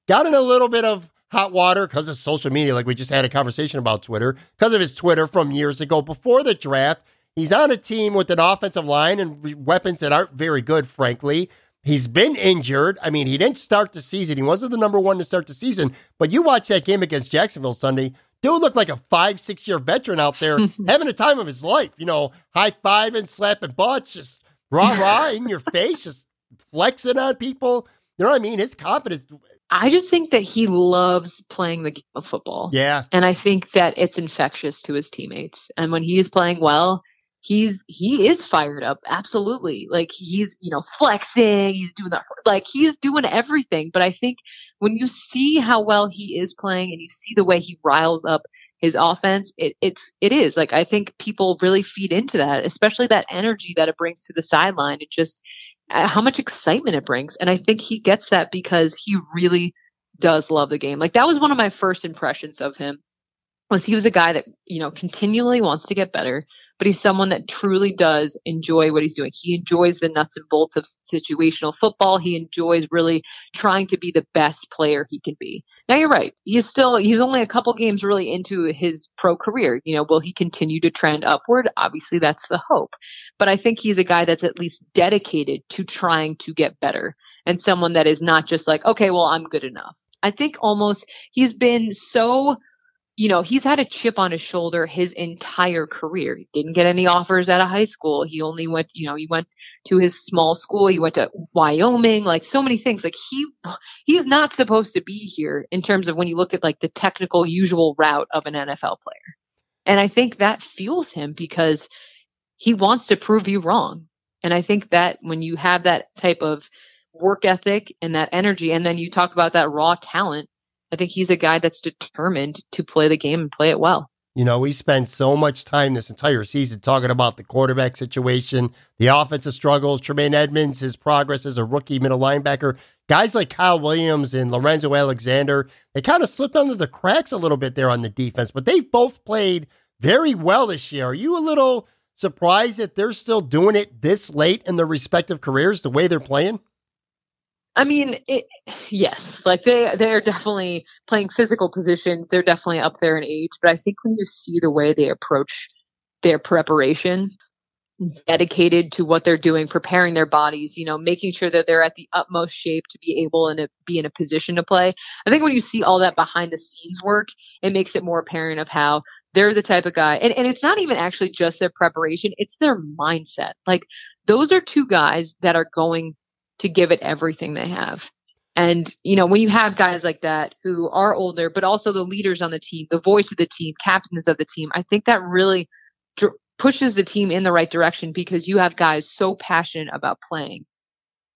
Got in a little bit of hot water because of social media, like we just had a conversation about Twitter, because of his Twitter from years ago before the draft. He's on a team with an offensive line and weapons that aren't very good, frankly. He's been injured. I mean, he didn't start the season. He wasn't the number one to start the season, but you watch that game against Jacksonville Sunday, dude looked like a 5-6 year veteran out there having a time of his life, you know, high-fiving, slapping butts, just rah-rah in your face, just flexing on people. You know what I mean? His confidence. I just think that he loves playing the game of football. Yeah. And I think that it's infectious to his teammates. And when he is playing well, he is fired up. Absolutely. Like he's, you know, flexing, he's doing that, like he's doing everything. But I think when you see how well he is playing and you see the way he riles up his offense, it is like, I think people really feed into that, especially that energy that it brings to the sideline. It just, how much excitement it brings. And I think he gets that because he really does love the game. Like that was one of my first impressions of him, was he was a guy that, you know, continually wants to get better, but he's someone that truly does enjoy what he's doing. He enjoys the nuts and bolts of situational football. He enjoys really trying to be the best player he can be. Now you're right. He's only a couple games really into his pro career. You know, will he continue to trend upward? Obviously that's the hope, but I think he's a guy that's at least dedicated to trying to get better, and someone that is not just like, okay, well, I'm good enough. I think almost he's been so, you know, he's had a chip on his shoulder his entire career. He didn't get any offers out of high school. He only went, you know, he went to his small school. He went to Wyoming, like so many things. Like he's not supposed to be here in terms of when you look at like the technical usual route of an NFL player. And I think that fuels him because he wants to prove you wrong. And I think that when you have that type of work ethic and that energy, and then you talk about that raw talent, I think he's a guy that's determined to play the game and play it well. You know, we spent so much time this entire season talking about the quarterback situation, the offensive struggles, Tremaine Edmonds, his progress as a rookie middle linebacker. Guys like Kyle Williams and Lorenzo Alexander, they kind of slipped under the cracks a little bit there on the defense, but they've both played very well this year. Are you a little surprised that they're still doing it this late in their respective careers, the way they're playing? I mean, yes, like they're definitely playing physical positions. They're definitely up there in age. But I think when you see the way they approach their preparation, dedicated to what they're doing, preparing their bodies, you know, making sure that they're at the utmost shape to be able and be in a position to play. I think when you see all that behind the scenes work, it makes it more apparent of how they're the type of guy. And it's not even actually just their preparation. It's their mindset. Like those are two guys that are going to give it everything they have. And, you know, when you have guys like that who are older, but also the leaders on the team, the voice of the team, captains of the team, I think that really pushes the team in the right direction, because you have guys so passionate about playing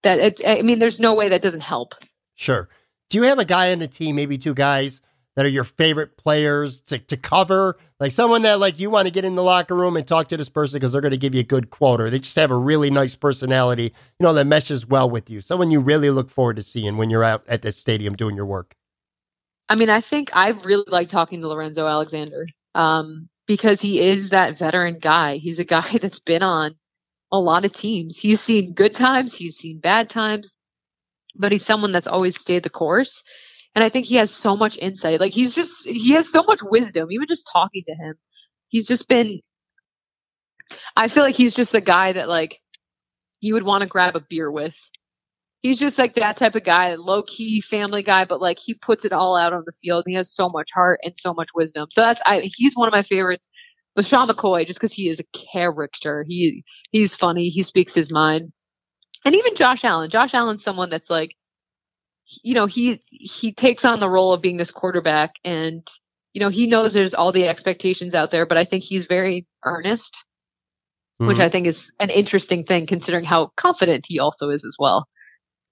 that, there's no way that doesn't help. Sure. Do you have a guy on the team, maybe two guys, that are your favorite players to cover? Like someone that like you want to get in the locker room and talk to this person because they're going to give you a good quote, or they just have a really nice personality, you know, that meshes well with you. Someone you really look forward to seeing when you're out at the stadium doing your work. I mean, I think I really like talking to Lorenzo Alexander because he is that veteran guy. He's a guy that's been on a lot of teams. He's seen good times. He's seen bad times, but he's someone that's always stayed the course. And I think he has so much insight. Like he has so much wisdom. Even just talking to him, I feel like he's just the guy that like you would want to grab a beer with. He's just like that type of guy, low key family guy, but like he puts it all out on the field. And he has so much heart and so much wisdom. So he's one of my favorites. LaShawn McCoy, just because he is a character. He's funny. He speaks his mind. And even Josh Allen. Josh Allen's someone that's like, you know, he takes on the role of being this quarterback, and, you know, he knows there's all the expectations out there, but I think he's very earnest, which I think is an interesting thing considering how confident he also is as well.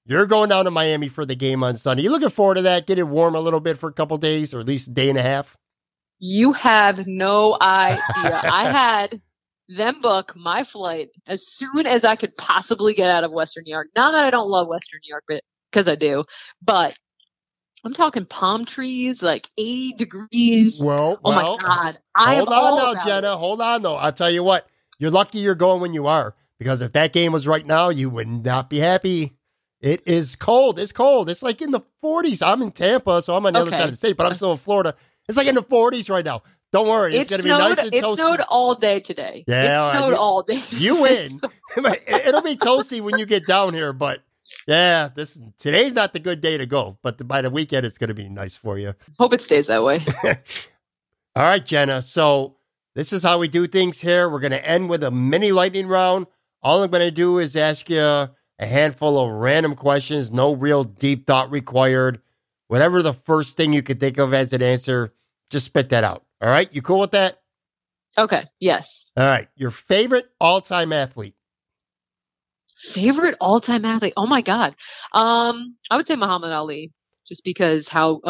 You're going down to Miami for the game on Sunday. You looking forward to that? Get it warm a little bit for a couple days, or at least a day and a half? You have no idea. I had then book my flight as soon as I could possibly get out of Western New York. Not that I don't love Western New York, but because I do, but I'm talking palm trees, like 80 degrees. Well, oh my God. Hold on now, Jenna. Hold on though. I'll tell you what, you're lucky you're going when you are, because if that game was right now, you would not be happy. It is cold. It's cold. It's like in the 40s. I'm in Tampa, so I'm on the other side of the state, but I'm still in Florida. It's like in the 40s right now. Don't worry. It's going to be nice and toasty. It snowed all day today. Yeah, it snowed all day today. You win. It'll be toasty when you get down here, but yeah, today's not the good day to go, but by the weekend, it's going to be nice for you. Hope it stays that way. All right, Jenna. So this is how we do things here. We're going to end with a mini lightning round. All I'm going to do is ask you a handful of random questions, no real deep thought required. Whatever the first thing you could think of as an answer, just spit that out. All right. You cool with that? Okay. Yes. All right. Your favorite all-time athlete? Favorite all-time athlete? Oh my God. I would say Muhammad Ali, just because how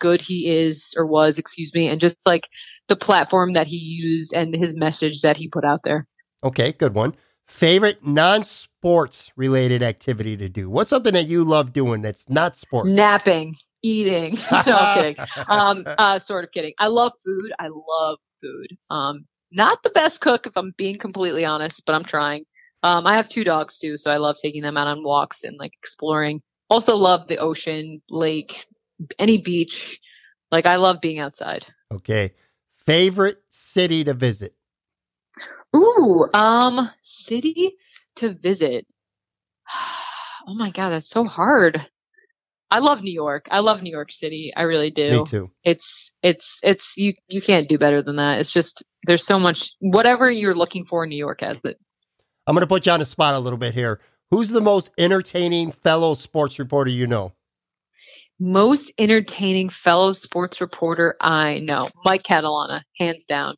good he is or was, and just like the platform that he used and his message that he put out there. Okay. Good one. Favorite non-sports related activity to do? What's something that you love doing that's not sports? Napping. Eating. No, I'm kidding. Sort of kidding. I love food. Not the best cook, if I'm being completely honest, but I'm trying. I have two dogs too, so I love taking them out on walks and like exploring. Also love the ocean, lake, any beach. Like I love being outside. Okay. Favorite city to visit? Ooh, city to visit. Oh my God, that's so hard. I love New York. I love New York City. I really do. Me too. It's you can't do better than that. It's just, there's so much, whatever you're looking for, New York has it. I'm going to put you on the spot a little bit here. Who's the most entertaining fellow sports reporter you know? Most entertaining fellow sports reporter I know. Mike Catalana, hands down.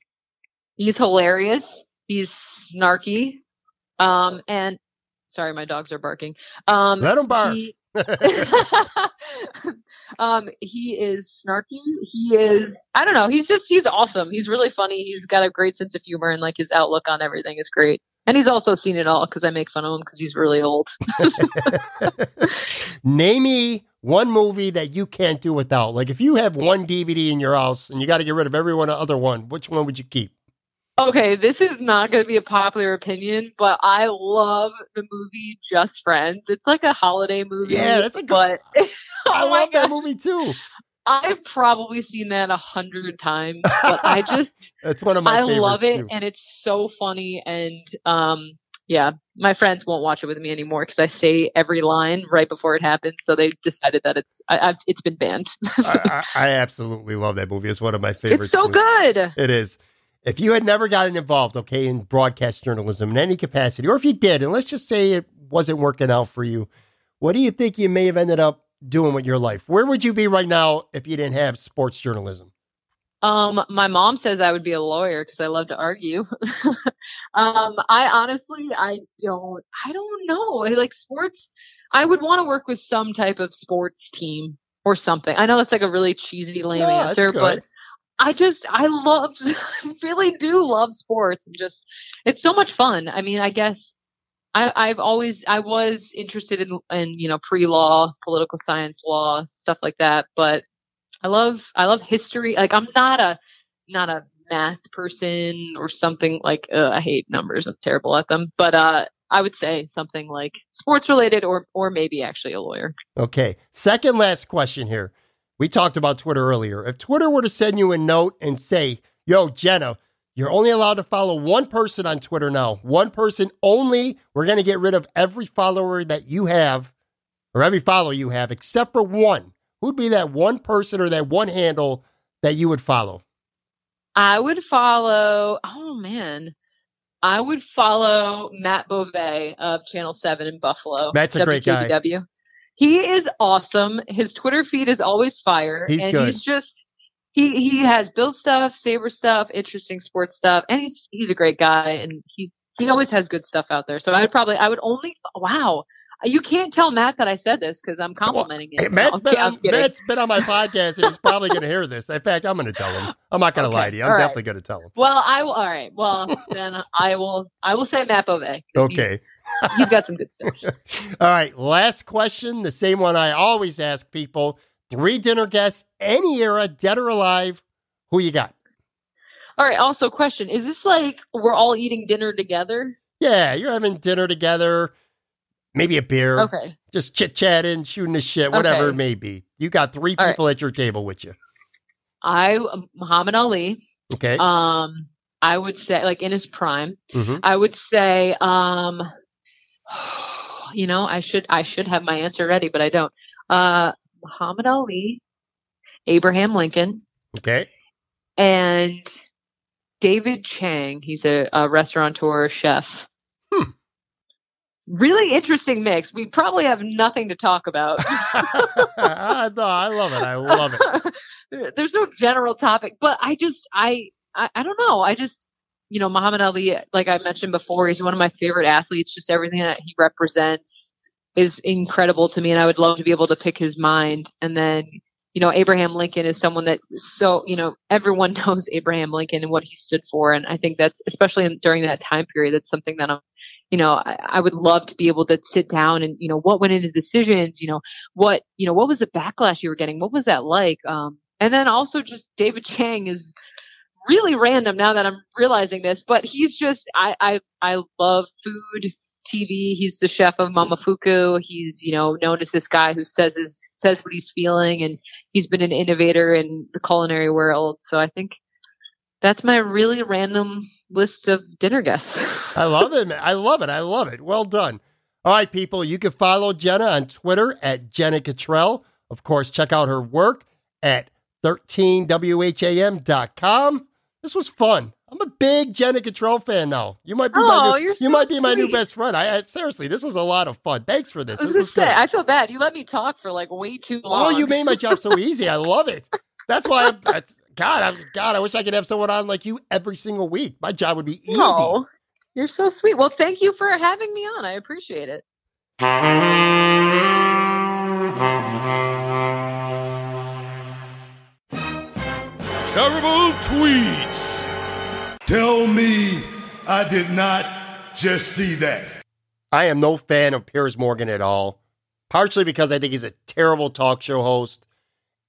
He's hilarious. He's snarky. And sorry, my dogs are barking. Let them bark. He is snarky. He is, I don't know. He's awesome. He's really funny. He's got a great sense of humor, and like his outlook on everything is great. And he's also seen it all, because I make fun of him because he's really old. Name me one movie that you can't do without. Like if you have one DVD in your house and you got to get rid of everyone, the other one, which one would you keep? Okay, this is not going to be a popular opinion, but I love the movie Just Friends. It's like a holiday movie. Yeah, that's a good one. I love that movie too. I've probably seen that 100 times, but I just that's one of my favorites. I love it, and it's so funny. And yeah, my friends won't watch it with me anymore because I say every line right before it happens. So they decided that it's been banned. I absolutely love that movie. It's one of my favorites. It's so good. It is. If you had never gotten involved, okay, in broadcast journalism in any capacity, or if you did, and let's just say it wasn't working out for you, what do you think you may have ended up doing with your life? Where would you be right now if you didn't have sports journalism? My mom says I would be a lawyer because I love to argue. I don't know. Like sports, I would want to work with some type of sports team or something. I know that's like a really cheesy, lame answer, but I really do love sports, and just, it's so much fun. I mean, I guess I was interested in pre-law, political science, law, stuff like that. But I love history. Like I'm not a math person or something like, I hate numbers. I'm terrible at them, but, I would say something like sports related or maybe actually a lawyer. Okay. Second last question here. We talked about Twitter earlier. If Twitter were to send you a note and say, yo, Jenna, you're only allowed to follow one person on Twitter now. One person only. We're going to get rid of every follower that you have, or every follow you have, except for one. Who'd be that one person or that one handle that you would follow? I would follow Matt Beauvais of Channel 7 in Buffalo. That's a great guy. He is awesome. His Twitter feed is always fire. He's good. He's just, he has Bill stuff, Sabre stuff, interesting sports stuff. And he's a great guy, and he always has good stuff out there. So I would only, wow. You can't tell Matt that I said this because I'm complimenting him. Matt's been on my podcast and he's probably going to hear this. In fact, I'm going to tell him. I'm not going to lie to you. I'm definitely going to tell him. Well, all right. Well, then I will say Matt Bove. Okay. He's got some good stuff. All right. Last question. The same one I always ask people. 3 dinner guests, any era, dead or alive. Who you got? All right. Also, question. Is this like we're all eating dinner together? Yeah. You're having dinner together. Maybe a beer. Okay. Just chit-chatting, shooting the shit, whatever it may be. You got 3 people at your table with you. Muhammad Ali. Okay. I would say, like, in his prime, I would say, you know, I should have my answer ready, but I don't. Muhammad Ali, Abraham Lincoln. Okay. And David Chang. He's a restaurateur chef. Really interesting mix. We probably have nothing to talk about. No, I love it. I love it. There's no general topic, but I don't know. I just, you know, Muhammad Ali, like I mentioned before, he's one of my favorite athletes. Just everything that he represents is incredible to me. And I would love to be able to pick his mind. And then, you know, Abraham Lincoln is someone that, so, you know, everyone knows Abraham Lincoln and what he stood for. And I think that's, especially during that time period, that's something that I'm, you know, I would love to be able to sit down and, you know, what went into decisions, you know, what was the backlash you were getting? What was that like? And then also just David Chang is really random now that I'm realizing this, but he's just, I love food, TV. He's the chef of Mamafuku. He's, you know, known as this guy who says what he's feeling, and he's been an innovator in the culinary world. So I think that's my really random list of dinner guests. I love it, man. I love it. I love it. Well done. All right, people, you can follow Jenna on Twitter at Jenna Cottrell. Of course, check out her work at 13wham.com. This was fun. I'm a big Jenna Cottrell fan now. You might be my new best friend. I seriously, this was a lot of fun. Thanks for this. This was good. I feel bad. You let me talk for like way too long. Oh, you made my job so easy. I love it. That's why I wish I could have someone on like you every single week. My job would be easy. No, you're so sweet. Well, thank you for having me on. I appreciate it. Terrible tweets. Tell me I did not just see that. I am no fan of Piers Morgan at all, partially because I think he's a terrible talk show host,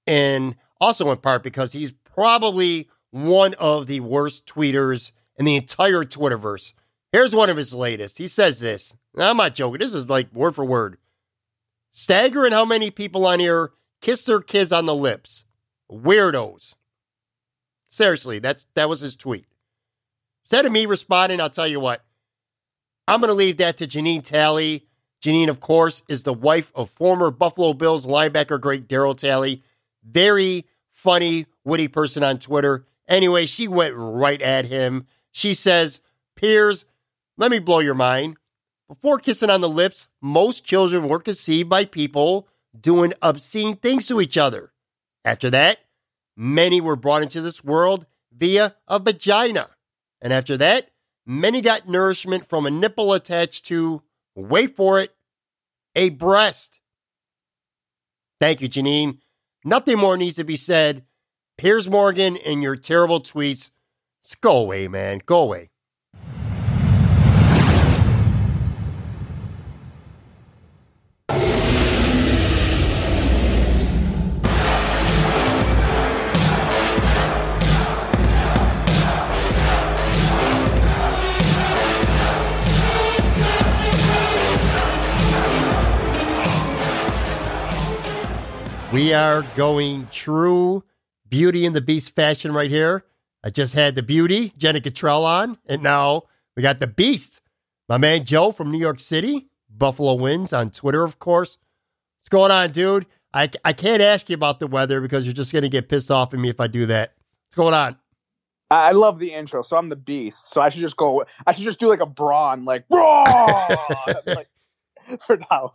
and also in part because he's probably one of the worst tweeters in the entire Twitterverse. Here's one of his latest. He says this. I'm not joking. This is like word for word. Staggering how many people on here kiss their kids on the lips. Weirdos. Seriously, that was his tweet. Instead of me responding, I'll tell you what, I'm going to leave that to Janine Talley. Janine, of course, is the wife of former Buffalo Bills linebacker great Daryl Talley. Very funny, witty person on Twitter. Anyway, she went right at him. She says, Piers, let me blow your mind. Before kissing on the lips, most children were conceived by people doing obscene things to each other. After that, many were brought into this world via a vagina. And after that, many got nourishment from a nipple attached to, wait for it, a breast. Thank you, Janine. Nothing more needs to be said. Piers Morgan and your terrible tweets. Just go away, man. Go away. We are going true Beauty and the Beast fashion right here. I just had the beauty, Jenna Cottrell, on, and now we got the beast. My man Joe from New York City, Buffalo Wins on Twitter, of course. What's going on, dude? I can't ask you about the weather because you're just going to get pissed off at me if I do that. What's going on? I love the intro, so I'm the beast. So I should just go, I should just do like a brawn, like, raw! Like, for now,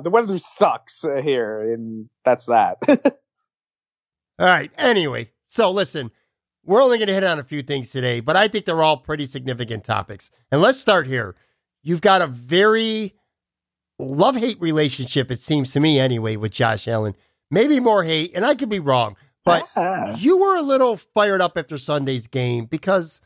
the weather sucks here, and that's that. All right. Anyway, so listen, we're only going to hit on a few things today, but I think they're all pretty significant topics. And let's start here. You've got a very love-hate relationship, it seems to me anyway, with Josh Allen. Maybe more hate, and I could be wrong, but you were a little fired up after Sunday's game because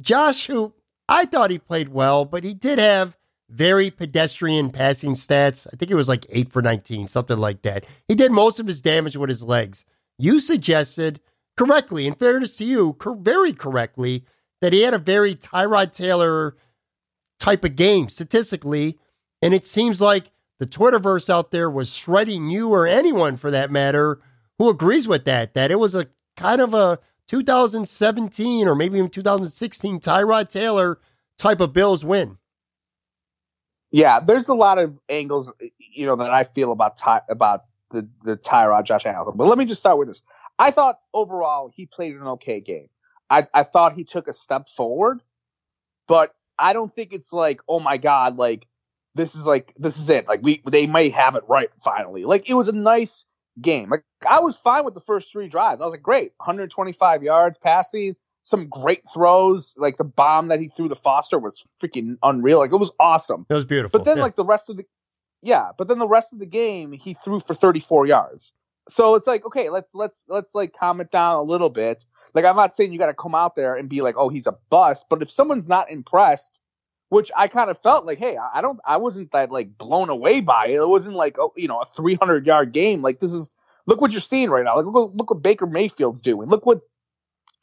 Josh, who I thought he played well, but he did have very pedestrian passing stats. I think it was like 8 for 19, something like that. He did most of his damage with his legs. You suggested correctly, in fairness to you, very correctly, that he had a very Tyrod Taylor type of game statistically. And it seems like the Twitterverse out there was shredding you or anyone for that matter who agrees with that, that it was a kind of a 2017 or maybe even 2016 Tyrod Taylor type of Bills win. Yeah, there's a lot of angles, you know, that I feel about the Tyrod Josh Allen. But let me just start with this. I thought overall he played an okay game. I thought he took a step forward, but I don't think it's like, oh my God, like this is it. Like they may have it right finally. Like it was a nice game. Like I was fine with the first three drives. I was like, great, 125 yards passing, some great throws. Like the bomb that he threw to Foster was freaking unreal. Like it was awesome. It was beautiful. But then like the rest of the game he threw for 34 yards. So it's like, okay, let's like calm it down a little bit. Like I'm not saying you got to come out there and be like, oh, he's a bust. But if someone's not impressed, which I kind of felt like, hey, I wasn't that like blown away by it. It wasn't like, oh, you know, a 300-yard game. Like this is, look what you're seeing right now. Like look what Baker Mayfield's doing. Look what,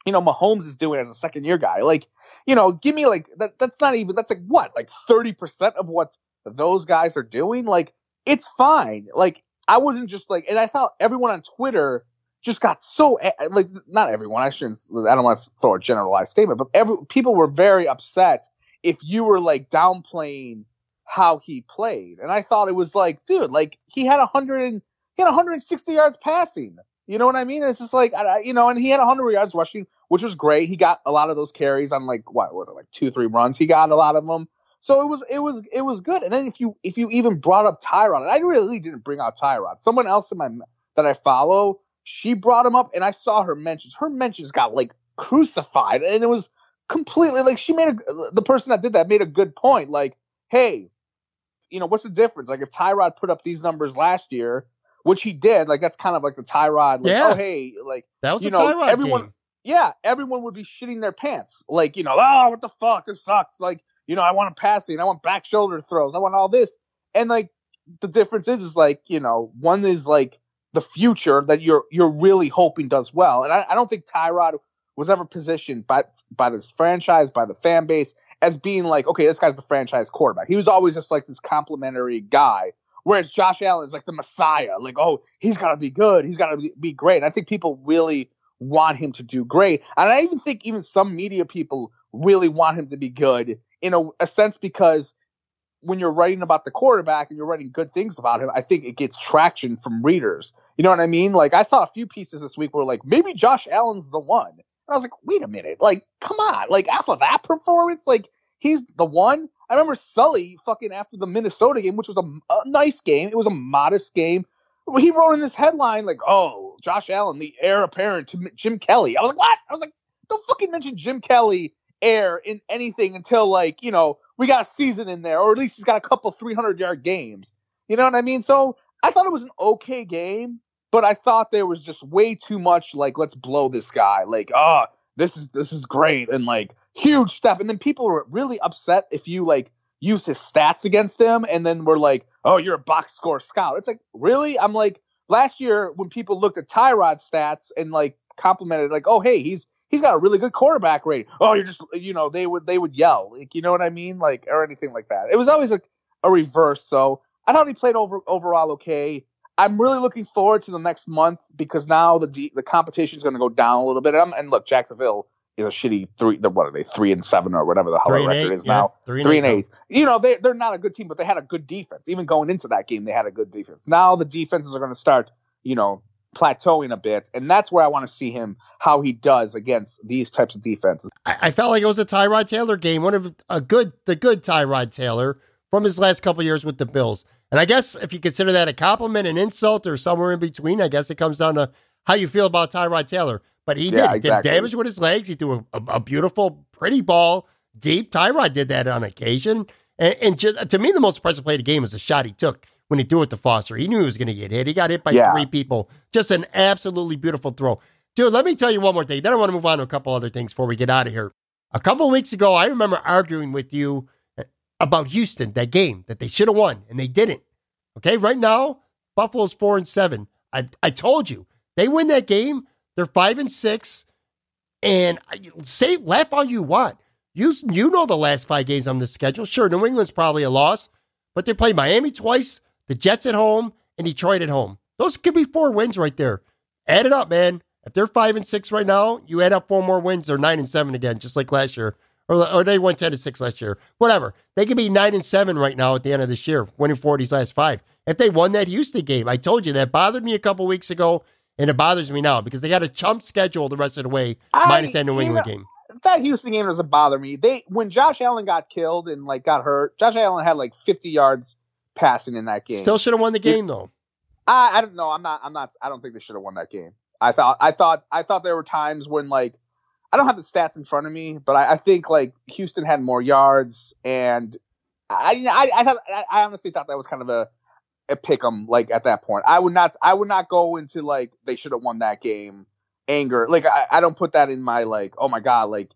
you know, Mahomes is doing as a second-year guy. Like, you know, give me like that. That's not even, that's like what, like 30% of what those guys are doing. Like it's fine. Like I wasn't just like, and I thought everyone on Twitter just got so, like, not everyone, I don't want to throw a generalized statement, but people were very upset if you were like downplaying how he played. And I thought it was like, dude, like he had 160 yards passing. You know what I mean? It's just like, you know, and he had 100 yards rushing, which was great. He got a lot of those carries on like, what was it? Like 2-3 runs. He got a lot of them. So it was good. And then if you even brought up Tyrod, and I really didn't bring out Tyrod, someone else that I follow, she brought him up and I saw her mentions. Her mentions got like crucified, and it was completely like the person that did that made a good point. Like, hey, you know, what's the difference? Like if Tyrod put up these numbers last year, which he did, like that's kind of like the Tyrod, like, yeah. Oh, hey, like that was, you know, Tyrod everyone game. Yeah, everyone would be shitting their pants. Like, you know, oh, what the fuck? This sucks. Like, you know, I want a passing, I want back shoulder throws, I want all this. And like the difference is like, you know, one is like the future that you're really hoping does well. And I don't think Tyrod was ever positioned by this franchise, by the fan base, as being like, okay, this guy's the franchise quarterback. He was always just like this complimentary guy, whereas Josh Allen is like the messiah. Like, oh, he's got to be good. He's got to be great. And I think people really want him to do great. And I even think even some media people really want him to be good in a sense, because when you're writing about the quarterback and you're writing good things about him, I think it gets traction from readers. You know what I mean? Like I saw a few pieces this week where like, maybe Josh Allen's the one. And I was like, wait a minute, like, come on, like, after that performance, like, he's the one. I remember Sully fucking after the Minnesota game, which was a nice game. It was a modest game. He wrote in this headline, like, oh, Josh Allen, the heir apparent to Jim Kelly. I was like, what? I was like, don't fucking mention Jim Kelly heir in anything until, like, you know, we got a season in there, or at least he's got a couple 300-yard games. You know what I mean? So I thought it was an okay game. But I thought there was just way too much, like, let's blow this guy. Like, oh, this is great. And, like, huge step. And then people were really upset if you, like, use his stats against him. And then we're like, oh, you're a box score scout. It's like, really? I'm like, last year when people looked at Tyrod's stats and, like, complimented, like, oh, hey, he's got a really good quarterback rating. Oh, you're just, you know, they would yell. Like, you know what I mean? Like, or anything like that. It was always, like, a reverse. So I thought he played overall okay. I'm really looking forward to the next month, because now the competition is going to go down a little bit. And look, Jacksonville is a shitty 3-7 or whatever the hell their record is now. 3-8. You know, they're not a good team, but they had a good defense. Even going into that game, they had a good defense. Now the defenses are going to start, you know, plateauing a bit, and that's where I want to see him, how he does against these types of defenses. I felt like it was a Tyrod Taylor game, one of the good Tyrod Taylor from his last couple of years with the Bills. And I guess if you consider that a compliment, an insult, or somewhere in between, I guess it comes down to how you feel about Tyrod Taylor. But he did damage with his legs. He threw a beautiful, pretty ball deep. Tyrod did that on occasion. And just, to me, the most impressive play of the game is the shot he took when he threw it to Foster. He knew he was going to get hit. He got hit by three people. Just an absolutely beautiful throw. Dude, let me tell you one more thing. Then I want to move on to a couple other things before we get out of here. A couple of weeks ago, I remember arguing with you about Houston, that game, that they should have won, and they didn't. Okay, right now, Buffalo's 4-7. I told you, they win that game, they're 5-6, and say laugh all you want. You know the last 5 games on the schedule. Sure, New England's probably a loss, but they play Miami twice, the Jets at home, and Detroit at home. Those could be 4 wins right there. Add it up, man. If they're 5-6 right now, you add up 4 more wins, they're 9-7 again, just like last year. Or they went 10-6 last year. Whatever. They could be 9-7 right now at the end of this year, winning 40's last 5. If they won that Houston game, I told you that bothered me a couple weeks ago, and it bothers me now because they got a chump schedule the rest of the way, minus that New England game. That Houston game doesn't bother me. When Josh Allen got killed and got hurt, Josh Allen had 50 yards passing in that game. Still should have won the game though. I don't know. I don't think they should have won that game. I thought there were times when I don't have the stats in front of me, but I think Houston had more yards, and I honestly thought that was kind of a pick 'em at that point. I would not go into they should have won that game anger. I don't put that in my oh my god,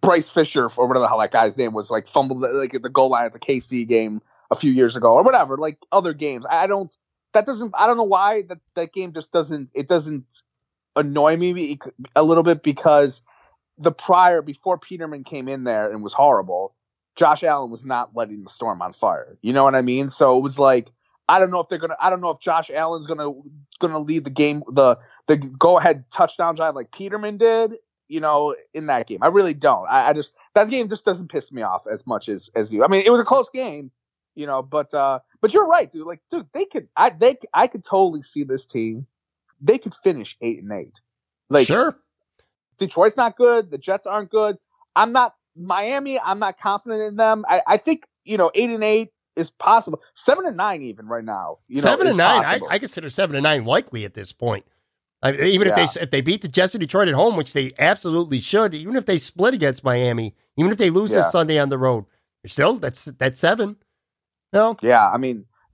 Bryce Fisher or whatever the hell that guy's name was fumbled at the goal line at the KC game a few years ago or whatever other games. I don't know why that game just doesn't annoy me a little bit because before Peterman came in there and was horrible, Josh Allen was not letting the storm on fire. You know what I mean? So it was I don't know if Josh Allen's gonna lead the game, the go ahead touchdown drive like Peterman did, in that game. I really don't. I that game just doesn't piss me off as much as you. I mean, it was a close game, but you're right, dude. I could totally see this team. They could finish 8-8. Sure. Detroit's not good. The Jets aren't good. Miami, I'm not confident in them. I think, 8-8 is possible. 7-9 even right now. 7-9. I consider 7-9 likely at this point. If they beat the Jets and Detroit at home, which they absolutely should, even if they split against Miami, even if they lose this Sunday on the road, you're still that's 7. No. Yeah.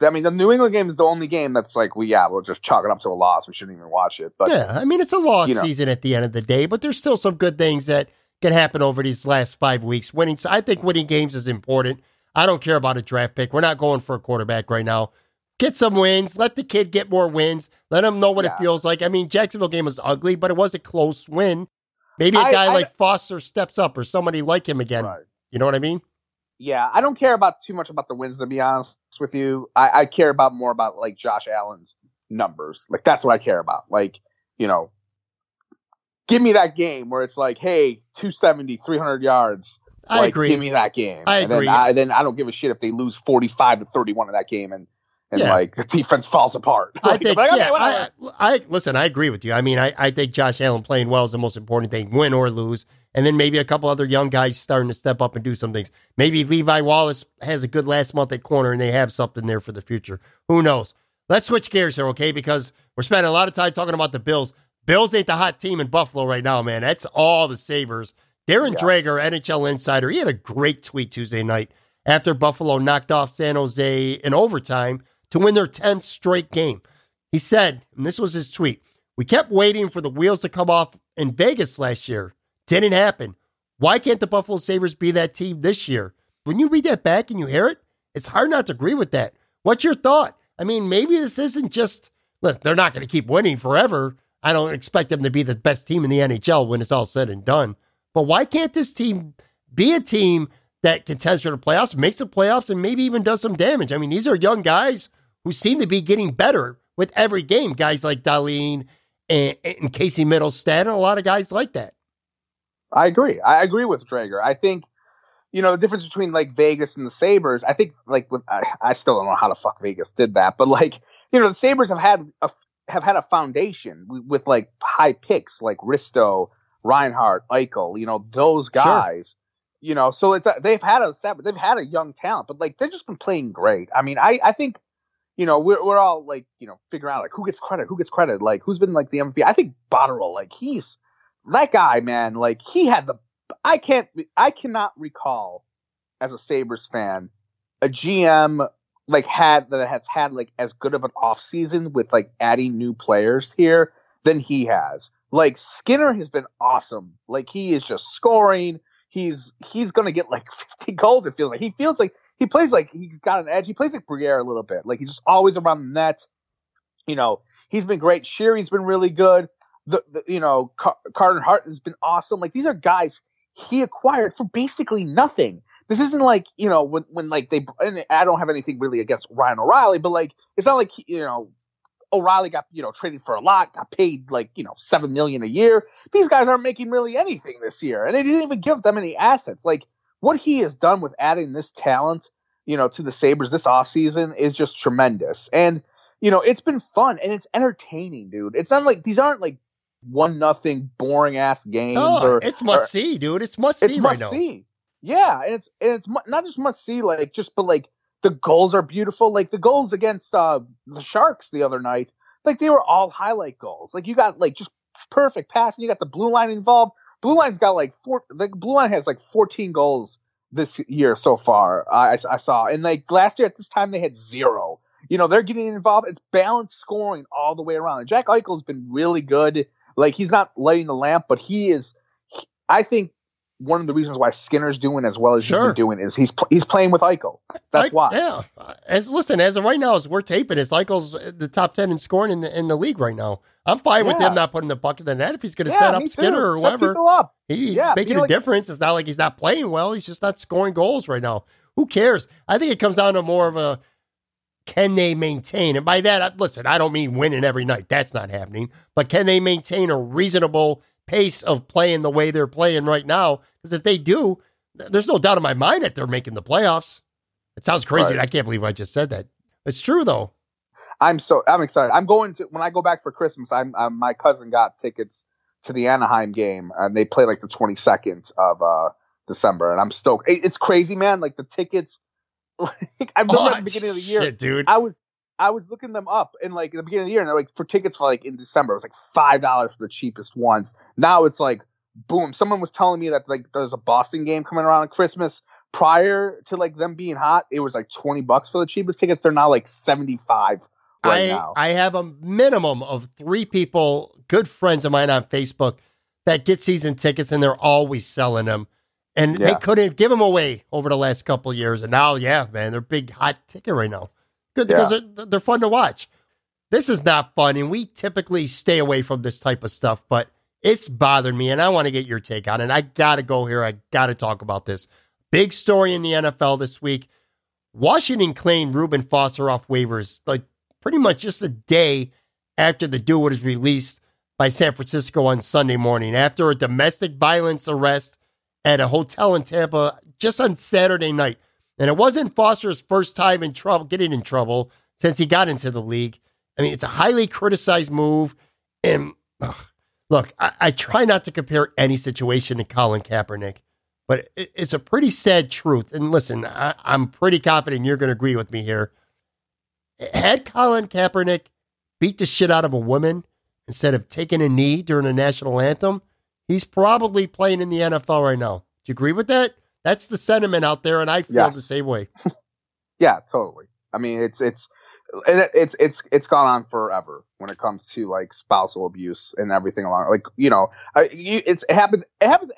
The New England game is the only game that's we'll just chalk it up to a loss. We shouldn't even watch it. But it's a loss season at the end of the day, but there's still some good things that can happen over these last 5 weeks. I think winning games is important. I don't care about a draft pick. We're not going for a quarterback right now. Get some wins. Let the kid get more wins. Let him know what it feels like. Jacksonville game was ugly, but it was a close win. Maybe a guy like Foster steps up or somebody like him again. Right. You know what I mean? Yeah, I don't care too much about the wins, to be honest with you. I care more about Josh Allen's numbers. That's what I care about. Give me that game where it's hey, 270, 300 yards. I agree. Give me that game. I agree. Then I don't give a shit if they lose 45-31 in that game and the defense falls apart. I agree with you. I think Josh Allen playing well is the most important thing, win or lose. And then maybe a couple other young guys starting to step up and do some things. Maybe Levi Wallace has a good last month at corner and they have something there for the future. Who knows? Let's switch gears here, okay? Because we're spending a lot of time talking about the Bills. Bills ain't the hot team in Buffalo right now, man. That's all the Sabres. Darren Drager, NHL insider, he had a great tweet Tuesday night after Buffalo knocked off San Jose in overtime to win their 10th straight game. He said, and this was his tweet, "We kept waiting for the wheels to come off in Vegas last year. Didn't happen. Why can't the Buffalo Sabres be that team this year?" When you read that back and you hear it, it's hard not to agree with that. What's your thought? Maybe this isn't just, look, they're not going to keep winning forever. I don't expect them to be the best team in the NHL when it's all said and done. But why can't this team be a team that contends for the playoffs, makes the playoffs, and maybe even does some damage? These are young guys who seem to be getting better with every game. Guys like Darlene and Casey Middlestad and a lot of guys like that. I agree. I agree with Drager. I think, the difference between Vegas and the Sabres, I think I still don't know how the fuck Vegas did that, but the Sabres have had a foundation with high picks like Risto, Reinhardt, Eichel, those guys, sure. So they've had a young talent, but they've just been playing great. I think, we're all figuring out who gets credit, who's been the MVP. I think Botterill, that guy, man, he had I cannot recall as a Sabres fan, a GM like has had like as good of an offseason with like adding new players here than he has. Like Skinner has been awesome. Like he is just scoring. He's gonna get like 50 goals. It feels like he plays like he's got an edge. He plays like Briere a little bit. Like he's just always around the net. You know, he's been great. Sheary's been really good. Carter Hart has been awesome. Like these are guys he acquired for basically nothing. This isn't like, you know, when like they, and I don't have anything really against Ryan O'Reilly, but like it's not like, you know, O'Reilly got, you know, traded for a lot, got paid like, you know, $7 million a year. These guys aren't making really anything this year, and they didn't even give them any assets. Like what he has done with adding this talent, you know, to the Sabres this offseason is just tremendous. And, you know, it's been fun and it's entertaining, dude. It's not like these aren't like 1-0 boring ass games. Oh, it's must see, dude. It's must see. It's must see. Yeah, and it's not just must see, like just, but like the goals are beautiful. Like the goals against the Sharks the other night, like they were all highlight goals. Like you got like just perfect passing. You got the blue line involved. Blue line has like 14 goals this year so far. I saw, and like last year at this time they had 0. You know, they're getting involved. It's balanced scoring all the way around. And Jack Eichel has been really good. Like, he's not lighting the lamp, but he is – I think one of the reasons why Skinner's doing as well as he's been doing is he's playing with Eichel. That's why. Yeah. As of right now, as we're taping this, Eichel's the top 10 in scoring in the league right now. I'm fine with him not putting the bucket in the net if he's going to set up Skinner or whoever. He's making a difference. It's not like he's not playing well. He's just not scoring goals right now. Who cares? I think it comes down to more of a – can they maintain? And by that, listen, I don't mean winning every night. That's not happening. But can they maintain a reasonable pace of playing the way they're playing right now? Because if they do, there's no doubt in my mind that they're making the playoffs. It sounds crazy. Right. I can't believe I just said that. It's true, though. I'm excited. I'm going to, when I go back for Christmas, my cousin got tickets to the Anaheim game, and they play like the 22nd of December, and I'm stoked. It's crazy, man. Like the tickets. Like I remember at the beginning of the year, dude. I was looking them up, and like at the beginning of the year, and they're like for tickets for like in December, it was like $5 for the cheapest ones. Now it's like boom. Someone was telling me that like there's a Boston game coming around at Christmas. Prior to like them being hot, it was like $20 for the cheapest tickets. They're now like $75 right now. I have a minimum of 3 people, good friends of mine on Facebook, that get season tickets, and they're always selling them. And they couldn't give them away over the last couple of years. And now, man, they're a big hot ticket right now. Good because they're fun to watch. This is not fun, and we typically stay away from this type of stuff, but it's bothered me, and I want to get your take on it. I got to go here. I got to talk about this. Big story in the NFL this week. Washington claimed Ruben Foster off waivers like pretty much just a day after the dude was released by San Francisco on Sunday morning after a domestic violence arrest at a hotel in Tampa just on Saturday night. And it wasn't Foster's first time getting in trouble since he got into the league. I mean, it's a highly criticized move. And look, I try not to compare any situation to Colin Kaepernick, but it's a pretty sad truth. And listen, I'm pretty confident you're going to agree with me here. Had Colin Kaepernick beat the shit out of a woman instead of taking a knee during the national anthem, he's probably playing in the NFL right now. Do you agree with that? That's the sentiment out there, and I feel the same way. Yeah, totally. I mean, it's gone on forever when it comes to like spousal abuse and everything along. Like, you know, it happens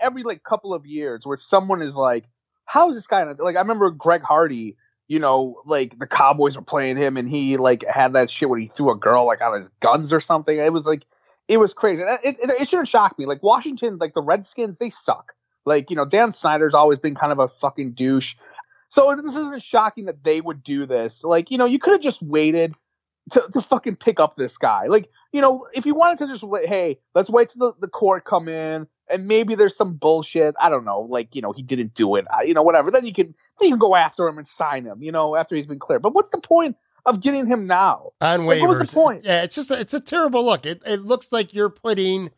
every like couple of years where someone is like, "How is this guy?" Like, I remember Greg Hardy. You know, like the Cowboys were playing him, and he like had that shit when he threw a girl like out of his guns or something. It was like. It was crazy. It shouldn't shock me. Like, Washington, like, the Redskins, they suck. Like, you know, Dan Snyder's always been kind of a fucking douche. So this isn't shocking that they would do this. Like, you know, you could have just waited to fucking pick up this guy. Like, you know, if you wanted to just wait, hey, let's wait till the court come in, and maybe there's some bullshit. I don't know. Like, you know, he didn't do it. You know, whatever. Then you can go after him and sign him, you know, after he's been cleared. But what's the point of getting him now on waivers? Like, what was the point? Yeah, it's just it's a terrible look. It looks like you're putting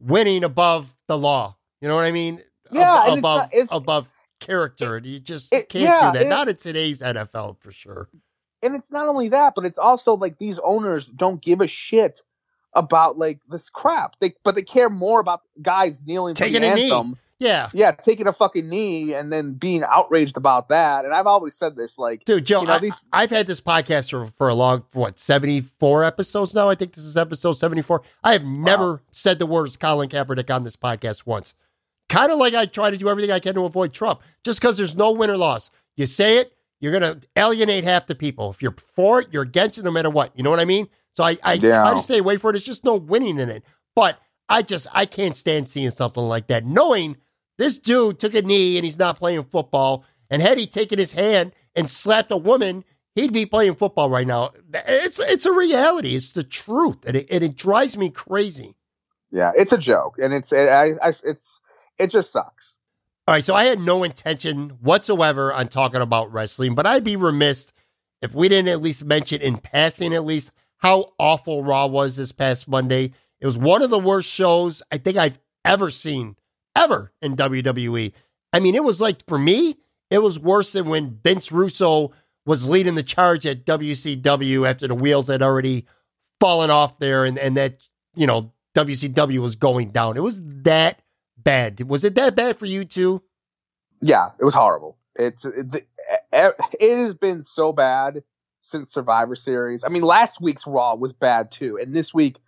winning above the law. You know what I mean? Yeah, above character. You just can't do that. Not in today's NFL for sure. And it's not only that, but it's also like these owners don't give a shit about like this crap. They care more about guys kneeling for the anthem. Yeah. Yeah, taking a fucking knee and then being outraged about that. And I've always said this, like... Dude, Joe, you know, I've had this podcast for a long, 74 episodes now? I think this is episode 74. I have never said the words Colin Kaepernick on this podcast once. Kind of like I try to do everything I can to avoid Trump, just because there's no win or loss. You say it, you're going to alienate half the people. If you're for it, you're against it no matter what. You know what I mean? So I try to stay away from it. There's just no winning in it. But I can't stand seeing something like that, knowing... This dude took a knee and he's not playing football. And had he taken his hand and slapped a woman, he'd be playing football right now. It's a reality. It's the truth, and it drives me crazy. Yeah, it's a joke, and it just sucks. All right, so I had no intention whatsoever on talking about wrestling, but I'd be remiss if we didn't at least mention in passing at least how awful Raw was this past Monday. It was one of the worst shows I think I've ever seen. Ever in WWE. I mean, it was like, for me, it was worse than when Vince Russo was leading the charge at WCW after the wheels had already fallen off there and that, you know, WCW was going down. It was that bad. Was it that bad for you too? Yeah, it was horrible. It has been so bad since Survivor Series. I mean, last week's Raw was bad too. And this week,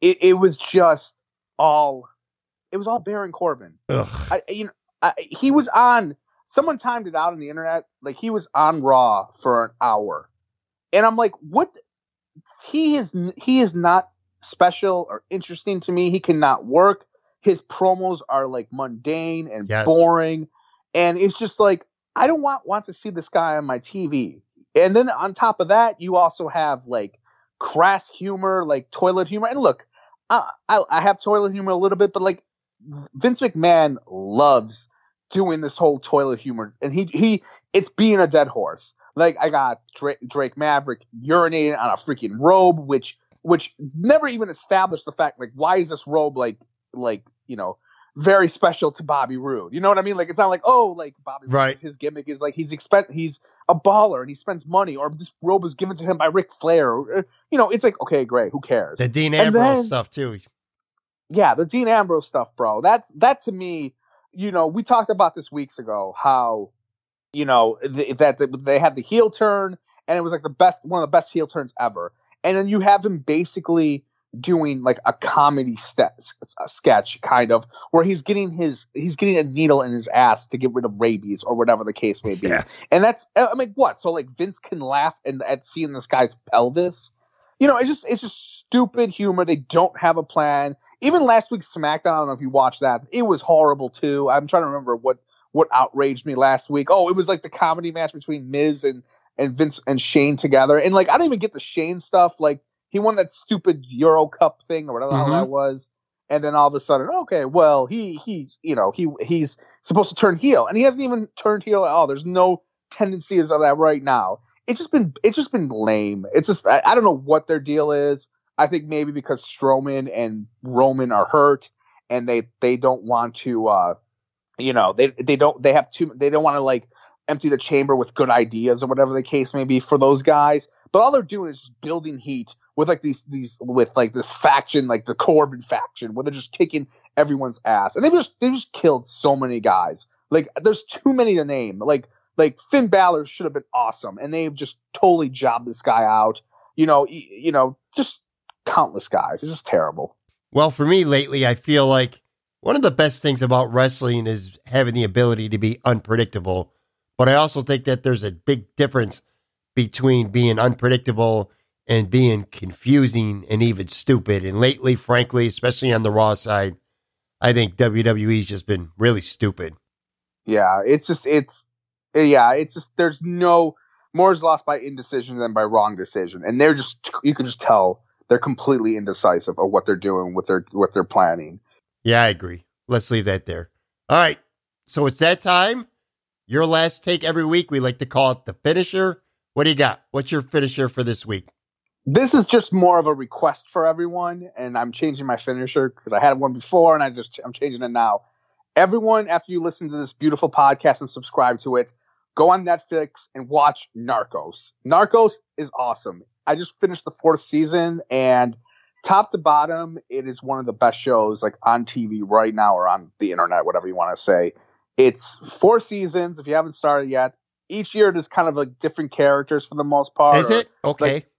it was just all... It was all Baron Corbin. He was on. Someone timed it out on the internet. Like, he was on Raw for an hour, and I'm like, what? He is not special or interesting to me. He cannot work. His promos are like mundane and boring, and it's just like I don't want to see this guy on my TV. And then on top of that, you also have like crass humor, like toilet humor. And look, I have toilet humor a little bit, but like. Vince McMahon loves doing this whole toilet humor, and it's being a dead horse. Like, I got Drake Maverick urinating on a freaking robe, which never even established the fact, like, why is this robe like you know, very special to Bobby Roode? You know what I mean? Like, it's not like, oh, like Bobby Roode, right. His gimmick is like he's a baller and he spends money, or this robe was given to him by Ric Flair. Or, you know, it's like, okay, great, who cares? The Dean Ambrose stuff too. Yeah, the Dean Ambrose stuff, bro. That to me, you know, we talked about this weeks ago how, you know, they had the heel turn, and it was like one of the best heel turns ever. And then you have him basically doing like a comedy sketch kind of, where he's getting a needle in his ass to get rid of rabies or whatever the case may be. Yeah. And that's, I mean, what? So like Vince can laugh at seeing this guy's pelvis. You know, it's just stupid humor. They don't have a plan. Even last week's SmackDown, I don't know if you watched that. It was horrible, too. I'm trying to remember what outraged me last week. Oh, it was like the comedy match between Miz and Vince and Shane together. And, like, I don't even get the Shane stuff. Like, he won that stupid Euro Cup thing or whatever the hell that was. And then all of a sudden, okay, well, he's supposed to turn heel. And he hasn't even turned heel at all. There's no tendencies of that right now. It's just been lame. It's just I don't know what their deal is. I think maybe because Strowman and Roman are hurt, and they don't want to, you know, they don't want to like empty the chamber with good ideas or whatever the case may be for those guys. But all they're doing is just building heat with like this faction, like the Corbin faction, where they're just kicking everyone's ass, and they've just killed so many guys. Like, there's too many to name. Like Finn Balor should have been awesome, and they've just totally jobbed this guy out. You know, just. Countless guys. It's just terrible. Well, for me lately, I feel like one of the best things about wrestling is having the ability to be unpredictable. But I also think that there's a big difference between being unpredictable and being confusing and even stupid. And lately, frankly, especially on the Raw side, I think WWE's just been really stupid. Yeah, it's just there's no more is lost by indecision than by wrong decision. And they're just, you can just tell. They're completely indecisive of what they're doing with their planning. Yeah, I agree. Let's leave that there. All right. So it's that time. Your last take every week. We like to call it the finisher. What do you got? What's your finisher for this week? This is just more of a request for everyone. And I'm changing my finisher because I had one before and I'm changing it now. Everyone, after you listen to this beautiful podcast and subscribe to it, go on Netflix and watch Narcos. Narcos is awesome. I just finished the 4th season, and top to bottom, it is one of the best shows like on TV right now or on the internet, whatever you want to say. It's 4 seasons if you haven't started yet. Each year there's kind of like different characters for the most part. Is it? Okay. Like,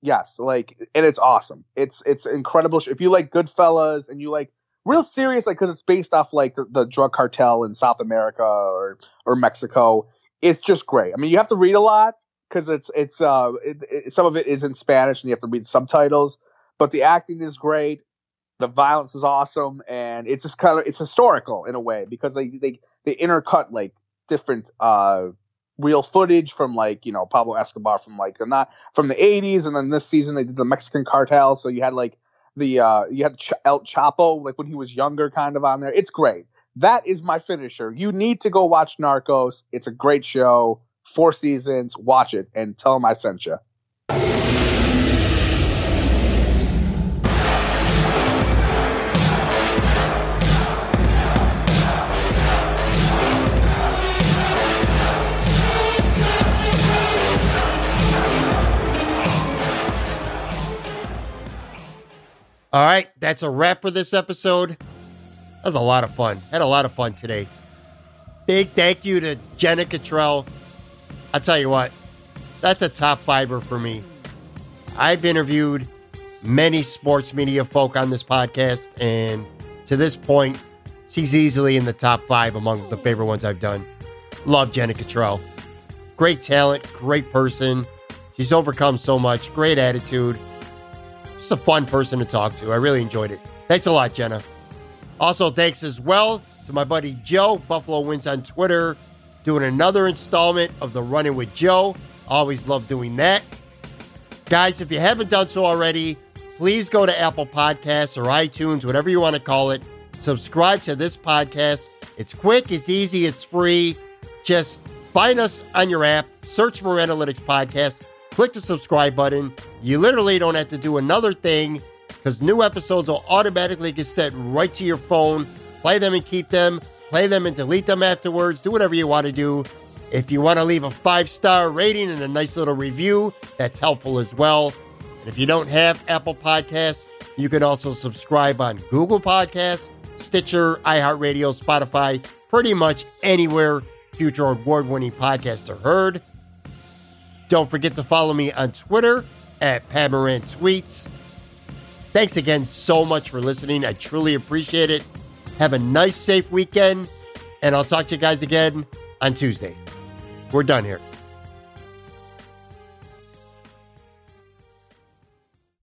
yes. Like, and it's awesome. It's incredible. If you like Goodfellas and you like real serious, like, cause it's based off like the drug cartel in South America or Mexico. It's just great. I mean, you have to read a lot cause it's some of it is in Spanish and you have to read subtitles, but the acting is great. The violence is awesome. And it's just kind of, it's historical in a way because they intercut like different, real footage from like, you know, Pablo Escobar from like from the '80s. And then this season they did the Mexican cartel. So you had like El Chapo, like when he was younger, kind of on there. It's great. That is my finisher. You need to go watch Narcos. It's a great show. 4 seasons. Watch it and tell them I sent you. All right, that's a wrap for this episode. That was a lot of fun. Had a lot of fun today. Big thank you to Jenna Cottrell. I'll tell you what, that's a top fiver for me. I've interviewed many sports media folk on this podcast, and to this point, she's easily in the top 5 among the favorite ones I've done. Love Jenna Cottrell. Great talent, great person. She's overcome so much. Great attitude. Just a fun person to talk to. I really enjoyed it. Thanks a lot, Jenna. Also, thanks as well to my buddy Joe, Buffalo Wins on Twitter, doing another installment of the Running with Joe. Always love doing that. Guys, if you haven't done so already, please go to Apple Podcasts or iTunes, whatever you want to call it. Subscribe to this podcast. It's quick, it's easy, it's free. Just find us on your app, search Moran-Alytics Podcast, click the subscribe button. You literally don't have to do another thing because new episodes will automatically get sent right to your phone. Play them and keep them. Play them and delete them afterwards. Do whatever you want to do. If you want to leave a 5-star rating and a nice little review, that's helpful as well. And if you don't have Apple Podcasts, you can also subscribe on Google Podcasts, Stitcher, iHeartRadio, Spotify, pretty much anywhere future award-winning podcasts are heard. Don't forget to follow me on Twitter at Pat Moran Tweets. Thanks again so much for listening. I truly appreciate it. Have a nice, safe weekend, and I'll talk to you guys again on Tuesday. We're done here.